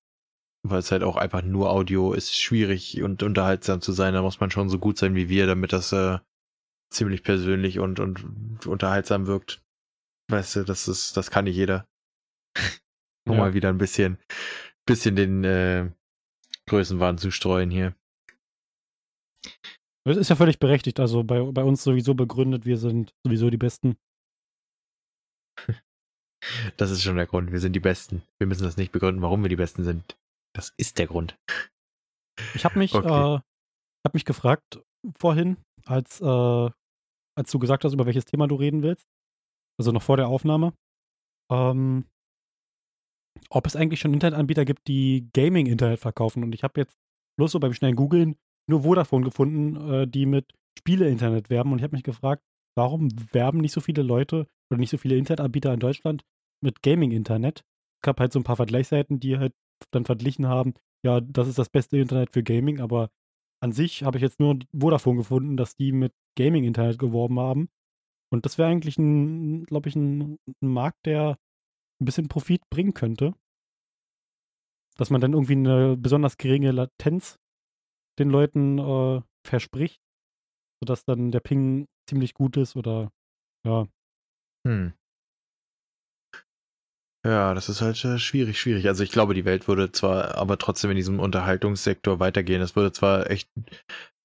weil es halt auch einfach nur Audio ist, schwierig und unterhaltsam zu sein, da muss man schon so gut sein wie wir, damit das äh, ziemlich persönlich und, und unterhaltsam wirkt. Weißt du, das ist, das kann nicht jeder. Nur ja. Mal wieder ein bisschen, bisschen den äh, Größenwahn zu streuen hier. Das ist ja völlig berechtigt, also bei, bei uns sowieso begründet, wir sind sowieso die Besten. Das ist schon der Grund. Wir sind die Besten. Wir müssen das nicht begründen, warum wir die Besten sind. Das ist der Grund. Ich habe mich, okay. äh, hab mich gefragt vorhin, als, äh, als du gesagt hast, über welches Thema du reden willst, also noch vor der Aufnahme, ähm, ob es eigentlich schon Internetanbieter gibt, die Gaming-Internet verkaufen. Und ich habe jetzt bloß so beim schnellen Googlen nur Vodafone gefunden, äh, die mit Spiele-Internet werben. Und ich habe mich gefragt, warum werben nicht so viele Leute oder nicht so viele Internetanbieter in Deutschland mit Gaming-Internet? Es gab halt so ein paar Vergleichsseiten, die halt dann verglichen haben, ja, das ist das beste Internet für Gaming, aber an sich habe ich jetzt nur Vodafone gefunden, dass die mit Gaming-Internet geworben haben. Und das wäre eigentlich, ein, glaube ich, ein, ein Markt, der ein bisschen Profit bringen könnte. Dass man dann irgendwie eine besonders geringe Latenz den Leuten äh, verspricht, sodass dann der Ping ziemlich gut ist oder ja. Hm. Ja, das ist halt äh, schwierig, schwierig. Also ich glaube, die Welt würde zwar aber trotzdem in diesem Unterhaltungssektor weitergehen. Es würde zwar echt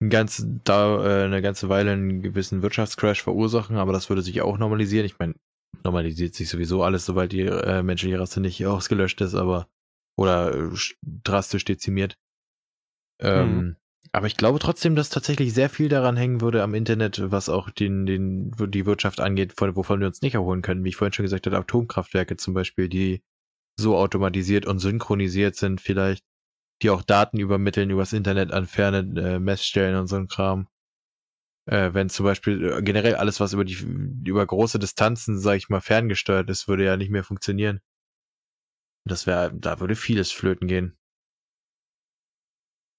ein ganz, da, äh, eine ganze Weile einen gewissen Wirtschaftscrash verursachen, aber das würde sich auch normalisieren. Ich meine, normalisiert sich sowieso alles, sobald die äh, menschliche Rasse nicht ausgelöscht ist, aber oder äh, drastisch dezimiert. Ähm, mhm. Aber ich glaube trotzdem, dass tatsächlich sehr viel daran hängen würde am Internet, was auch den, den, die Wirtschaft angeht, von, wovon wir uns nicht erholen können. Wie ich vorhin schon gesagt habe, Atomkraftwerke zum Beispiel, die so automatisiert und synchronisiert sind vielleicht, die auch Daten übermitteln übers Internet an ferne äh, Messstellen und so ein Kram. Äh, wenn zum Beispiel generell alles, was über die über große Distanzen, sag ich mal, ferngesteuert ist, würde ja nicht mehr funktionieren. Das wäre, da würde vieles flöten gehen.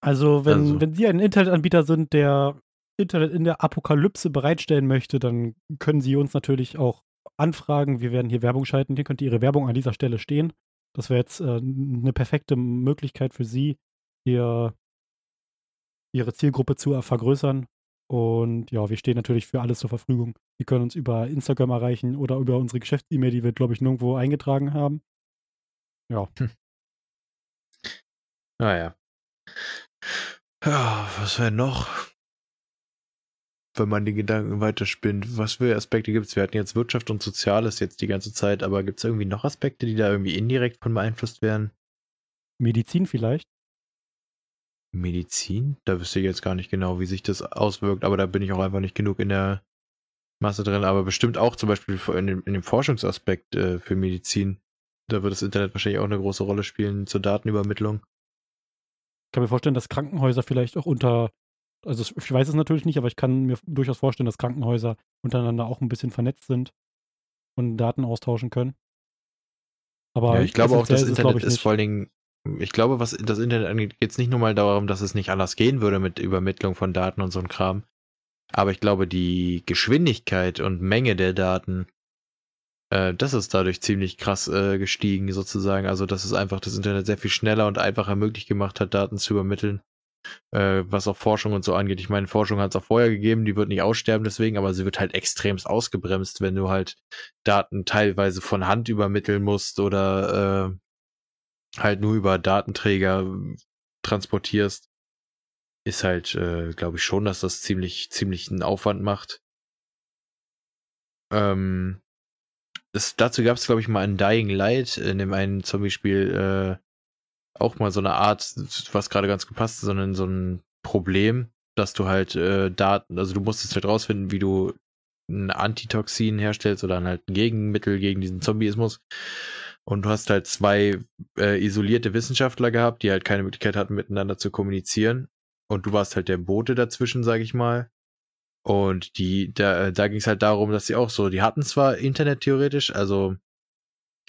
Also wenn, also. wenn Sie ein Internetanbieter sind, der Internet in der Apokalypse bereitstellen möchte, dann können Sie uns natürlich auch anfragen. Wir werden hier Werbung schalten. Hier könnte Ihre Werbung an dieser Stelle stehen. Das wäre jetzt äh, eine perfekte Möglichkeit für Sie, hier, Ihre Zielgruppe zu vergrößern. Und ja, wir stehen natürlich für alles zur Verfügung. Sie können uns über Instagram erreichen oder über unsere Geschäfts-E-Mail, die wir, glaube ich, nirgendwo eingetragen haben. Ja. Hm. Naja. Ja, was wäre noch? Wenn man die Gedanken weiterspinnt, was für Aspekte gibt es? Wir hatten jetzt Wirtschaft und Soziales jetzt die ganze Zeit, aber gibt es irgendwie noch Aspekte, die da irgendwie indirekt von beeinflusst werden? Medizin vielleicht? Medizin? Da wüsste ich jetzt gar nicht genau, wie sich das auswirkt, aber da bin ich auch einfach nicht genug in der Masse drin, aber bestimmt auch zum Beispiel in dem, in dem Forschungsaspekt äh, für Medizin. Da wird das Internet wahrscheinlich auch eine große Rolle spielen zur Datenübermittlung. Ich kann mir vorstellen, dass Krankenhäuser vielleicht auch unter, also ich weiß es natürlich nicht, aber ich kann mir durchaus vorstellen, dass Krankenhäuser untereinander auch ein bisschen vernetzt sind und Daten austauschen können. Aber ja, ich glaube auch, das ist, Internet ist vor allen Dingen, ich glaube, was das Internet angeht, geht es nicht nur mal darum, dass es nicht anders gehen würde mit Übermittlung von Daten und so ein Kram, aber ich glaube, die Geschwindigkeit und Menge der Daten, äh, das ist dadurch ziemlich krass äh, gestiegen sozusagen, also dass es einfach das Internet sehr viel schneller und einfacher möglich gemacht hat, Daten zu übermitteln, äh, was auch Forschung und so angeht. Ich meine, Forschung hat es auch vorher gegeben, die wird nicht aussterben deswegen, aber sie wird halt extremst ausgebremst, wenn du halt Daten teilweise von Hand übermitteln musst oder äh, halt nur über Datenträger transportierst. Ist halt, äh, glaube ich schon, dass das ziemlich, ziemlich einen Aufwand macht. Ähm, Das, dazu gab es, glaube ich, mal in Dying Light, in dem einen Zombie-Spiel, äh, auch mal so eine Art, was gerade ganz gut passt, sondern so ein Problem, dass du halt äh, Daten, also du musstest halt rausfinden, wie du ein Antitoxin herstellst oder halt ein Gegenmittel gegen diesen Zombieismus. Und du hast halt zwei äh, isolierte Wissenschaftler gehabt, die halt keine Möglichkeit hatten, miteinander zu kommunizieren. Und du warst halt der Bote dazwischen, sage ich mal. Und die, da, da ging es halt darum, dass sie auch so, die hatten zwar Internet theoretisch, also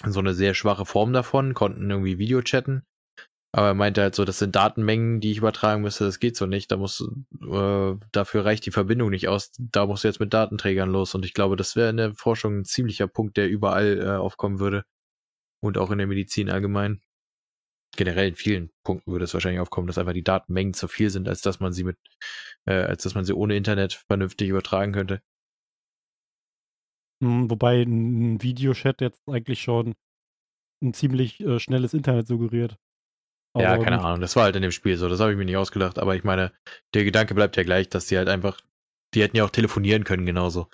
so eine sehr schwache Form davon, konnten irgendwie Video chatten, aber er meinte halt so, das sind Datenmengen, die ich übertragen müsste, das geht so nicht, da muss, äh, dafür reicht die Verbindung nicht aus, da musst du jetzt mit Datenträgern los und ich glaube, das wäre in der Forschung ein ziemlicher Punkt, der überall äh, aufkommen würde und auch in der Medizin allgemein. Generell in vielen Punkten würde es wahrscheinlich aufkommen, dass einfach die Datenmengen zu viel sind, als dass man sie mit, äh, als dass man sie ohne Internet vernünftig übertragen könnte. Wobei ein Videochat jetzt eigentlich schon ein ziemlich äh, schnelles Internet suggeriert. Aber ja, keine Ahnung, das war halt in dem Spiel so, das habe ich mir nicht ausgedacht, aber ich meine, der Gedanke bleibt ja gleich, dass die halt einfach, die hätten ja auch telefonieren können genauso.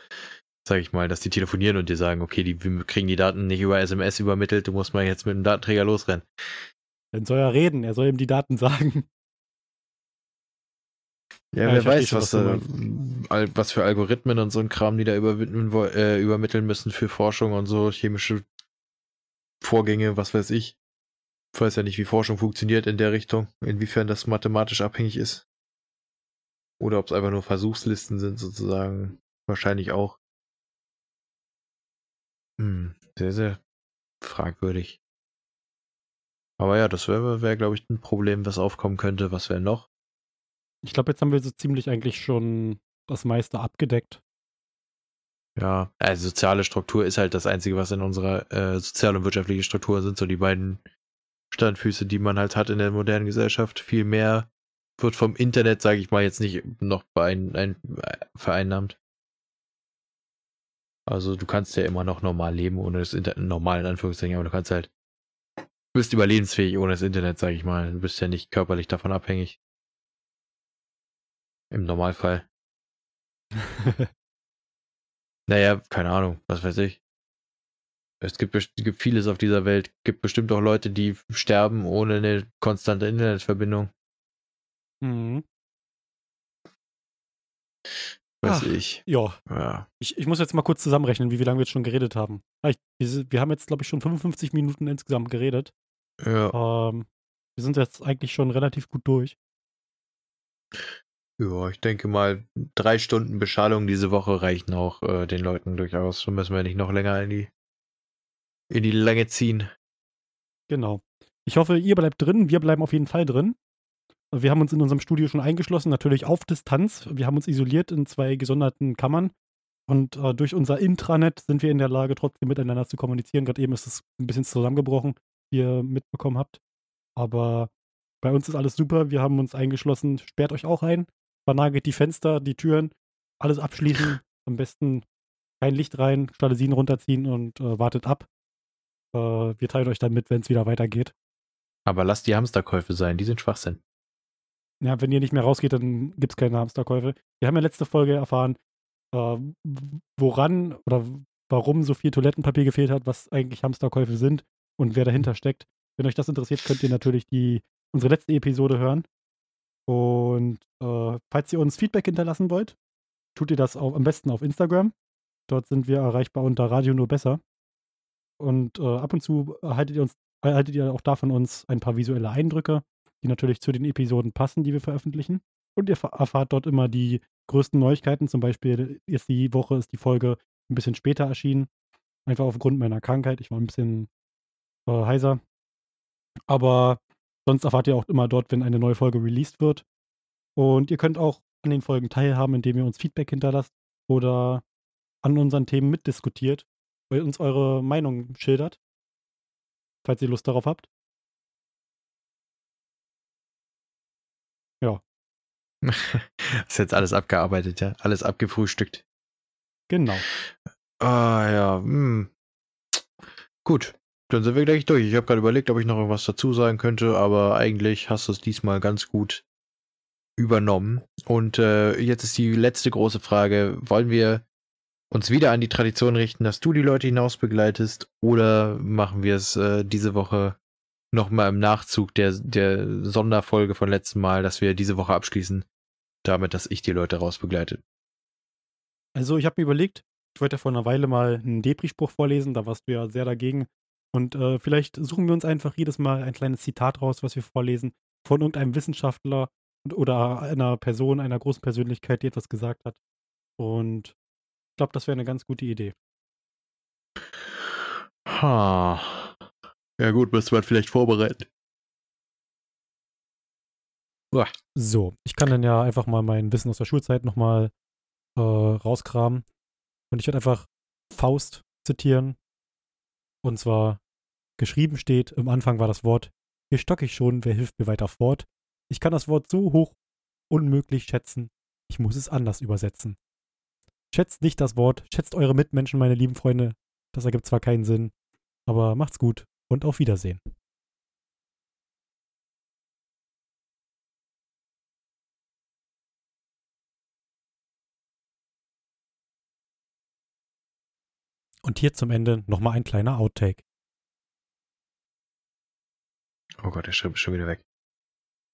Sag ich mal, dass die telefonieren und dir sagen, okay, die, wir kriegen die Daten nicht über S M S übermittelt, du musst mal jetzt mit dem Datenträger losrennen. Dann soll er reden, er soll ihm die Daten sagen. Ja, ja wer weiß, schon, was, was, was für Algorithmen und so ein Kram, die da äh, übermitteln müssen für Forschung und so, chemische Vorgänge, was weiß ich. Ich weiß ja nicht, wie Forschung funktioniert in der Richtung, inwiefern das mathematisch abhängig ist. Oder ob es einfach nur Versuchslisten sind, sozusagen. Wahrscheinlich auch. Hm, sehr, sehr fragwürdig. Aber ja, das wäre, wär, glaube ich, ein Problem, was aufkommen könnte. Was wäre noch? Ich glaube, jetzt haben wir so ziemlich eigentlich schon das meiste abgedeckt. Ja, also soziale Struktur ist halt das Einzige, was in unserer äh, sozial- und wirtschaftlichen Struktur sind. So die beiden Standfüße, die man halt hat in der modernen Gesellschaft. Viel mehr wird vom Internet, sage ich mal, jetzt nicht noch beein, ein, vereinnahmt. Also du kannst ja immer noch normal leben ohne das Internet, normal in Anführungszeichen, aber du kannst halt, bist überlebensfähig ohne das Internet, sage ich mal. Du bist ja nicht körperlich davon abhängig. Im Normalfall. Naja, keine Ahnung, was weiß ich. Es gibt, es gibt vieles auf dieser Welt. Es gibt bestimmt auch Leute, die sterben ohne eine konstante Internetverbindung. Mhm. Weiß Ach, ich. Ja. ja. Ich, ich muss jetzt mal kurz zusammenrechnen, wie, wie lange wir jetzt schon geredet haben. Ich, wir haben jetzt, glaube ich, schon fünfundfünfzig Minuten insgesamt geredet. Ja. Ähm, wir sind jetzt eigentlich schon relativ gut durch. Ja, ich denke mal, drei Stunden Beschallung diese Woche reichen auch äh, den Leuten durchaus. So müssen wir nicht noch länger in die, in die Länge ziehen. Genau. Ich hoffe, ihr bleibt drin. Wir bleiben auf jeden Fall drin. Wir haben uns in unserem Studio schon eingeschlossen, natürlich auf Distanz. Wir haben uns isoliert in zwei gesonderten Kammern. Und äh, durch unser Intranet sind wir in der Lage, trotzdem miteinander zu kommunizieren. Gerade eben ist es ein bisschen zusammengebrochen, wie ihr mitbekommen habt. Aber bei uns ist alles super. Wir haben uns eingeschlossen. Sperrt euch auch ein. Vernagelt die Fenster, die Türen, alles abschließen. Am besten kein Licht rein, Jalousien runterziehen und äh, wartet ab. Äh, wir teilen euch dann mit, wenn es wieder weitergeht. Aber lasst die Hamsterkäufe sein, die sind Schwachsinn. Ja, wenn ihr nicht mehr rausgeht, dann gibt es keine Hamsterkäufe. Wir haben ja letzte Folge erfahren, äh, woran oder warum so viel Toilettenpapier gefehlt hat, was eigentlich Hamsterkäufe sind und wer dahinter steckt. Wenn euch das interessiert, könnt ihr natürlich die, unsere letzte Episode hören. Und äh, falls ihr uns Feedback hinterlassen wollt, tut ihr das auf, am besten auf Instagram. Dort sind wir erreichbar unter Radio nur besser. Und äh, ab und zu erhaltet ihr, uns, erhaltet ihr auch da von uns ein paar visuelle Eindrücke, die natürlich zu den Episoden passen, die wir veröffentlichen. Und ihr erfahrt dort immer die größten Neuigkeiten. Zum Beispiel ist die Woche, ist die Folge ein bisschen später erschienen. Einfach aufgrund meiner Krankheit. Ich war ein bisschen äh, heiser. Aber sonst erfahrt ihr auch immer dort, wenn eine neue Folge released wird. Und ihr könnt auch an den Folgen teilhaben, indem ihr uns Feedback hinterlasst oder an unseren Themen mitdiskutiert, weil ihr uns eure Meinung schildert, falls ihr Lust darauf habt. Ja. Ist jetzt alles abgearbeitet, ja? Alles abgefrühstückt. Genau. Ah ja, hm. Gut. Dann sind wir gleich durch. Ich habe gerade überlegt, ob ich noch irgendwas dazu sagen könnte, aber eigentlich hast du es diesmal ganz gut übernommen. Und äh, jetzt ist die letzte große Frage. Wollen wir uns wieder an die Tradition richten, dass du die Leute hinaus begleitest, oder machen wir es äh, diese Woche nochmal im Nachzug der, der Sonderfolge von letzten Mal, dass wir diese Woche abschließen, damit, dass ich die Leute rausbegleite? Also ich habe mir überlegt, ich wollte ja vor einer Weile mal einen Depri-Spruch vorlesen, da warst du ja sehr dagegen. Und äh, vielleicht suchen wir uns einfach jedes Mal ein kleines Zitat raus, was wir vorlesen, von irgendeinem Wissenschaftler oder einer Person, einer großen Persönlichkeit, die etwas gesagt hat. Und ich glaube, das wäre eine ganz gute Idee. Ha. Ja gut, müsste man vielleicht vorbereiten. Uah. So, ich kann dann ja einfach mal mein Wissen aus der Schulzeit nochmal äh, rauskramen. Und ich werde einfach Faust zitieren. Und zwar: Geschrieben steht, im Anfang war das Wort, hier stocke ich schon, wer hilft mir weiter fort? Ich kann das Wort so hoch unmöglich schätzen, ich muss es anders übersetzen. Schätzt nicht das Wort, schätzt eure Mitmenschen, meine lieben Freunde, das ergibt zwar keinen Sinn, aber macht's gut und auf Wiedersehen. Und hier zum Ende nochmal ein kleiner Outtake. Oh Gott, der Schrimbi ist schon wieder weg.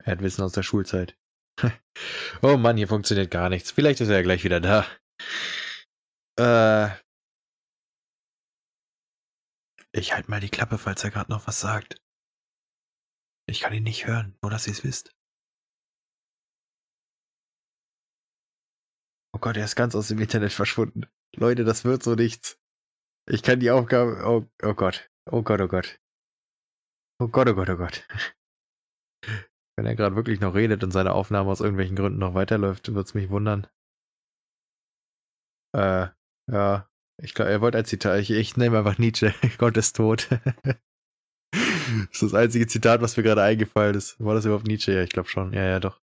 Er hat Wissen aus der Schulzeit. Oh Mann, hier funktioniert gar nichts. Vielleicht ist er ja gleich wieder da. Äh. Ich halte mal die Klappe, falls er gerade noch was sagt. Ich kann ihn nicht hören, nur dass ihr es wisst. Oh Gott, er ist ganz aus dem Internet verschwunden. Leute, das wird so nichts. Ich kann die Aufgabe... Oh, oh Gott. Oh Gott, oh Gott. Oh Gott, oh Gott, oh Gott. Wenn er gerade wirklich noch redet und seine Aufnahme aus irgendwelchen Gründen noch weiterläuft, wird's mich wundern. Äh, ja. Ich glaube, er wollte ein Zitat. Ich, ich nehme einfach Nietzsche. Gott ist tot. Das ist das einzige Zitat, was mir gerade eingefallen ist. War das überhaupt Nietzsche? Ja, ich glaube schon. Ja, ja, doch.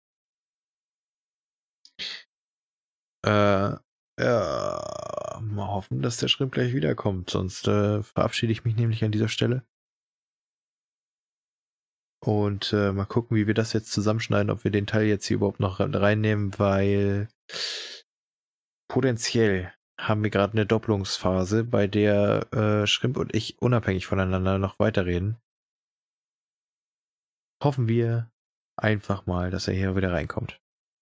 Äh, ja. Mal hoffen, dass der Schrimp gleich wiederkommt. Sonst äh, verabschiede ich mich nämlich an dieser Stelle. Und äh, mal gucken, wie wir das jetzt zusammenschneiden, ob wir den Teil jetzt hier überhaupt noch reinnehmen, weil potenziell haben wir gerade eine Doppelungsphase, bei der äh, Schrimp und ich unabhängig voneinander noch weiterreden. Hoffen wir einfach mal, dass er hier wieder reinkommt.